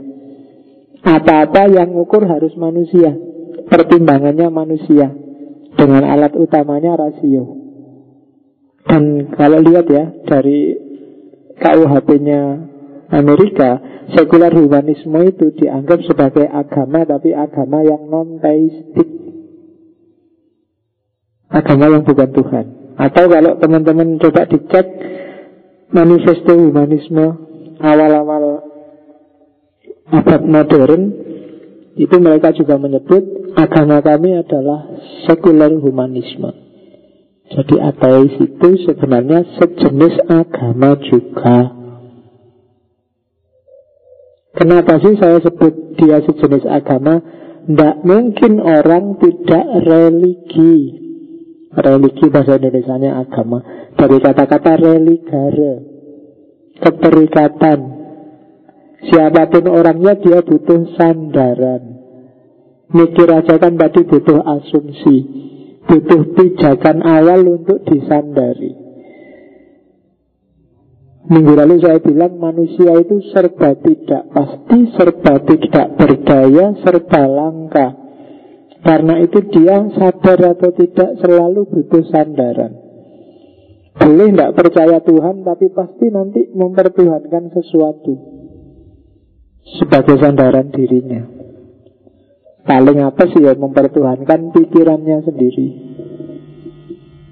Apa-apa yang ukur harus manusia, pertimbangannya manusia, dengan alat utamanya rasio. Dan kalau lihat ya, dari K U H P-nya Amerika, sekular humanisme itu dianggap sebagai agama, tapi agama yang non-teistik, agama yang bukan Tuhan. Atau kalau teman-teman coba dicek manifesto humanisme awal-awal abad modern, itu mereka juga menyebut agama kami adalah sekuler humanisme. Jadi ateis itu sebenarnya sejenis agama juga. Kenapa sih saya sebut dia sejenis agama? Tidak mungkin orang tidak religi. Religi bahasa Indonesianya agama, dari kata-kata religare, keterikatan. Siapapun orangnya dia butuh sandaran. Mikir aja kan tadi butuh asumsi, butuh pijakan awal untuk disandari. Minggu lalu saya bilang manusia itu serba tidak pasti, serba tidak berdaya, serba langka. Karena itu dia sadar atau tidak selalu butuh sandaran. Boleh tidak percaya Tuhan, tapi pasti nanti mempertuhankan sesuatu sebagai sandaran dirinya. Paling apa sih ya, mempertuhankan pikirannya sendiri.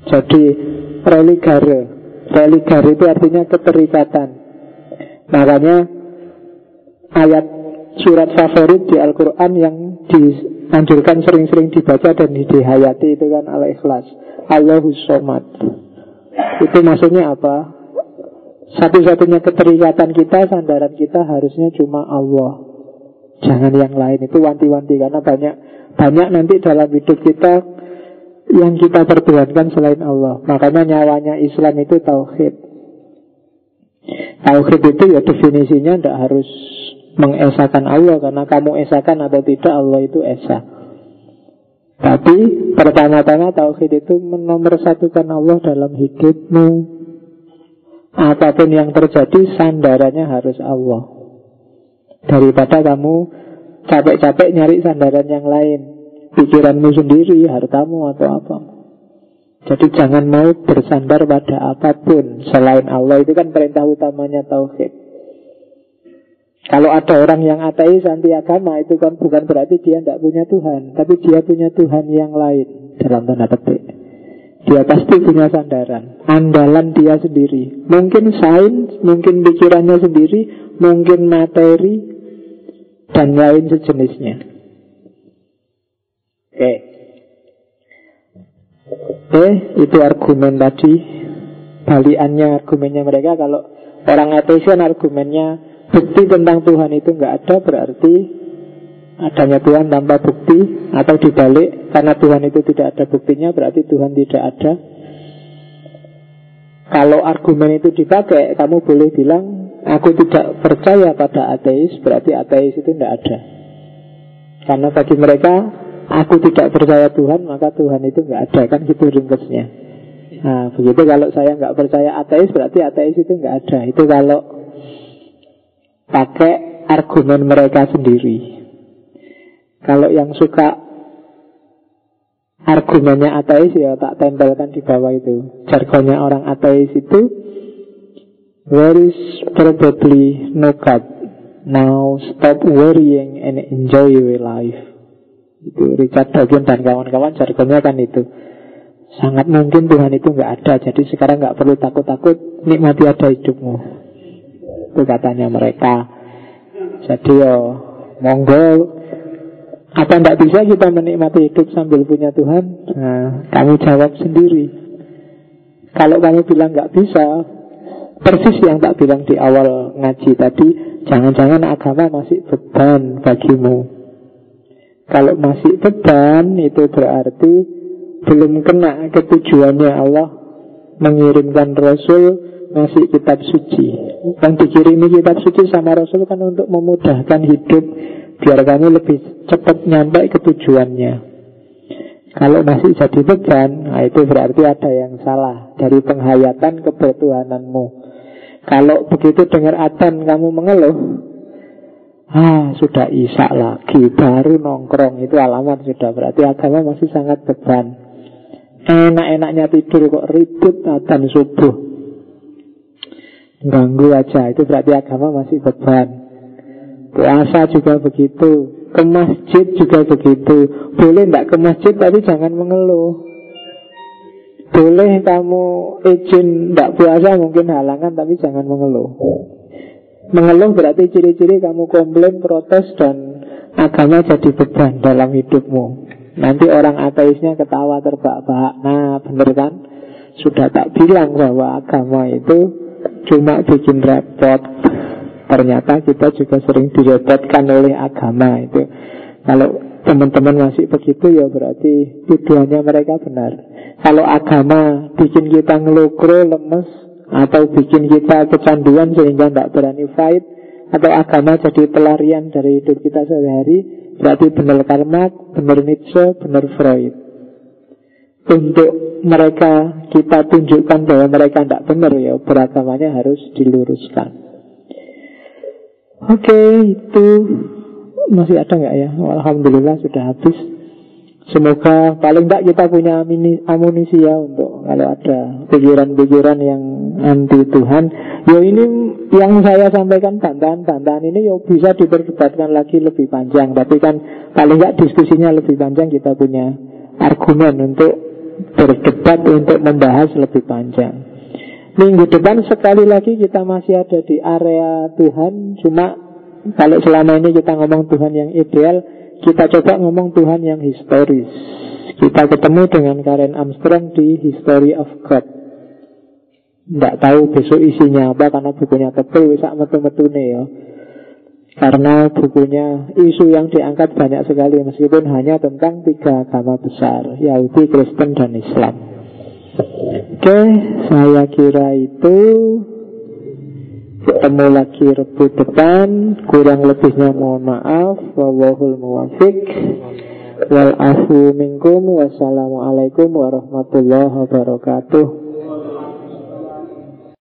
Jadi religare, religare itu artinya keterikatan. Makanya ayat surat favorit di Al-Quran yang dianjurkan sering-sering dibaca dan dihayati itu kan Al-Ikhlas, Allahus Somad. Itu maksudnya apa? Satu-satunya keterikatan kita, sandaran kita harusnya cuma Allah. Jangan yang lain, itu wanti-wanti. Karena banyak banyak nanti dalam hidup kita yang kita pertuhankan selain Allah. Makanya nyawanya Islam itu tauhid. Tauhid itu ya definisinya tidak harus mengesahkan Allah, karena kamu esahkan atau tidak, Allah itu esa. Tapi pertama-tama tauhid itu menomorsatukan Allah dalam hidupmu. Apapun yang terjadi, sandarannya harus Allah. Daripada kamu capek-capek nyari sandaran yang lain, pikiranmu sendiri, hartamu atau apa. Jadi jangan mau bersandar pada apapun selain Allah. Itu kan perintah utamanya tauhid. Kalau ada orang yang ateis, anti agama, itu kan bukan berarti dia tidak punya Tuhan, tapi dia punya Tuhan yang lain dalam tanda petik. Dia pasti punya sandaran, andalan dia sendiri. Mungkin sains, mungkin pikirannya sendiri, mungkin materi, dan lain sejenisnya. Oke okay. Eh, itu argumen tadi. Balikannya argumennya mereka. Kalau orang ateis kan argumennya bukti tentang Tuhan itu nggak ada, berarti adanya Tuhan tanpa bukti, atau dibalik, karena Tuhan itu tidak ada buktinya, berarti Tuhan tidak ada. Kalau argumen itu dipakai, kamu boleh bilang aku tidak percaya pada ateis, berarti ateis itu tidak ada. Karena bagi mereka aku tidak percaya Tuhan, maka Tuhan itu nggak ada, kan gitu ringkasnya. Nah begitu, kalau saya nggak percaya ateis, berarti ateis itu nggak ada. Itu kalau pakai argumen mereka sendiri. Kalau yang suka argumennya ateis, ya tak tempelkan di bawah itu. Jargonnya orang ateis itu, there is probably no God. Now stop worrying and enjoy your life. Itu Richard Dawkins dan kawan-kawan, jargonnya kan itu. Sangat mungkin Tuhan itu gak ada, jadi sekarang gak perlu takut-takut, nikmati ada hidupmu. Itu katanya mereka. Jadi yo, monggo, apa tidak bisa kita menikmati hidup sambil punya Tuhan? Nah, kamu jawab sendiri. Kalau kamu bilang nggak bisa, persis yang tak bilang di awal ngaji tadi, jangan-jangan agama masih beban bagimu. Kalau masih beban, itu berarti belum kena ketujuannya Allah mengirimkan Rasul, masih kitab suci. Yang dikirimi kitab suci sama Rasul kan untuk memudahkan hidup, biar kamu lebih cepat nyampe ke tujuannya. Kalau masih jadi beban, nah itu berarti ada yang salah dari penghayatan kebertuhananmu. Kalau begitu dengar adzan kamu mengeluh, ah sudah isak lagi, baru nongkrong, itu alamat sudah berarti agama masih sangat beban. Enak-enaknya tidur kok ribut adzan subuh, ganggu aja, itu berarti agama masih beban. Puasa juga begitu, ke masjid juga begitu. Boleh enggak ke masjid tapi jangan mengeluh. Boleh kamu izin enggak puasa, mungkin halangan, tapi jangan mengeluh. Mengeluh berarti ciri-ciri kamu komplain, protes, dan agama jadi beban dalam hidupmu. Nanti orang ateisnya ketawa terbahak-bahak. Nah bener kan, sudah tak bilang bahwa agama itu cuma bikin repot. Ternyata kita juga sering direpotkan oleh agama itu. Kalau teman-teman masih begitu, ya berarti tujuannya mereka benar. Kalau agama bikin kita ngelukro, lemes, atau bikin kita kecanduan sehingga tidak berani fight, atau agama jadi pelarian dari hidup kita sehari-hari, berarti benar Karl Marx, benar Nietzsche, benar Freud. Untuk mereka kita tunjukkan bahwa mereka tidak benar, ya beragamanya harus diluruskan. Oke, itu masih ada nggak ya? Alhamdulillah sudah habis. Semoga paling tidak kita punya amunisi ya untuk kalau ada pikiran-pikiran yang anti Tuhan. Ya ini yang saya sampaikan, bantahan-bantahan ini ya bisa diperdebatkan lagi lebih panjang. Tapi kan paling tidak diskusinya lebih panjang, kita punya argumen untuk berdebat, untuk membahas lebih panjang. Minggu depan sekali lagi kita masih ada di area Tuhan. Cuma kalau selama ini kita ngomong Tuhan yang ideal, kita coba ngomong Tuhan yang historis. Kita ketemu dengan Karen Armstrong di History of God. Tidak tahu besok isinya apa, karena bukunya tebal, bisa metu-metune ya. Karena bukunya, isu yang diangkat banyak sekali, meskipun hanya tentang tiga agama besar, Yahudi, Kristen, dan Islam. Oke, saya kira itu. Ketemu lagi Rabu depan. Kurang lebihnya mohon maaf. Wallahul muwafiq wal afu minkum. Wassalamualaikum warahmatullahi wabarakatuh.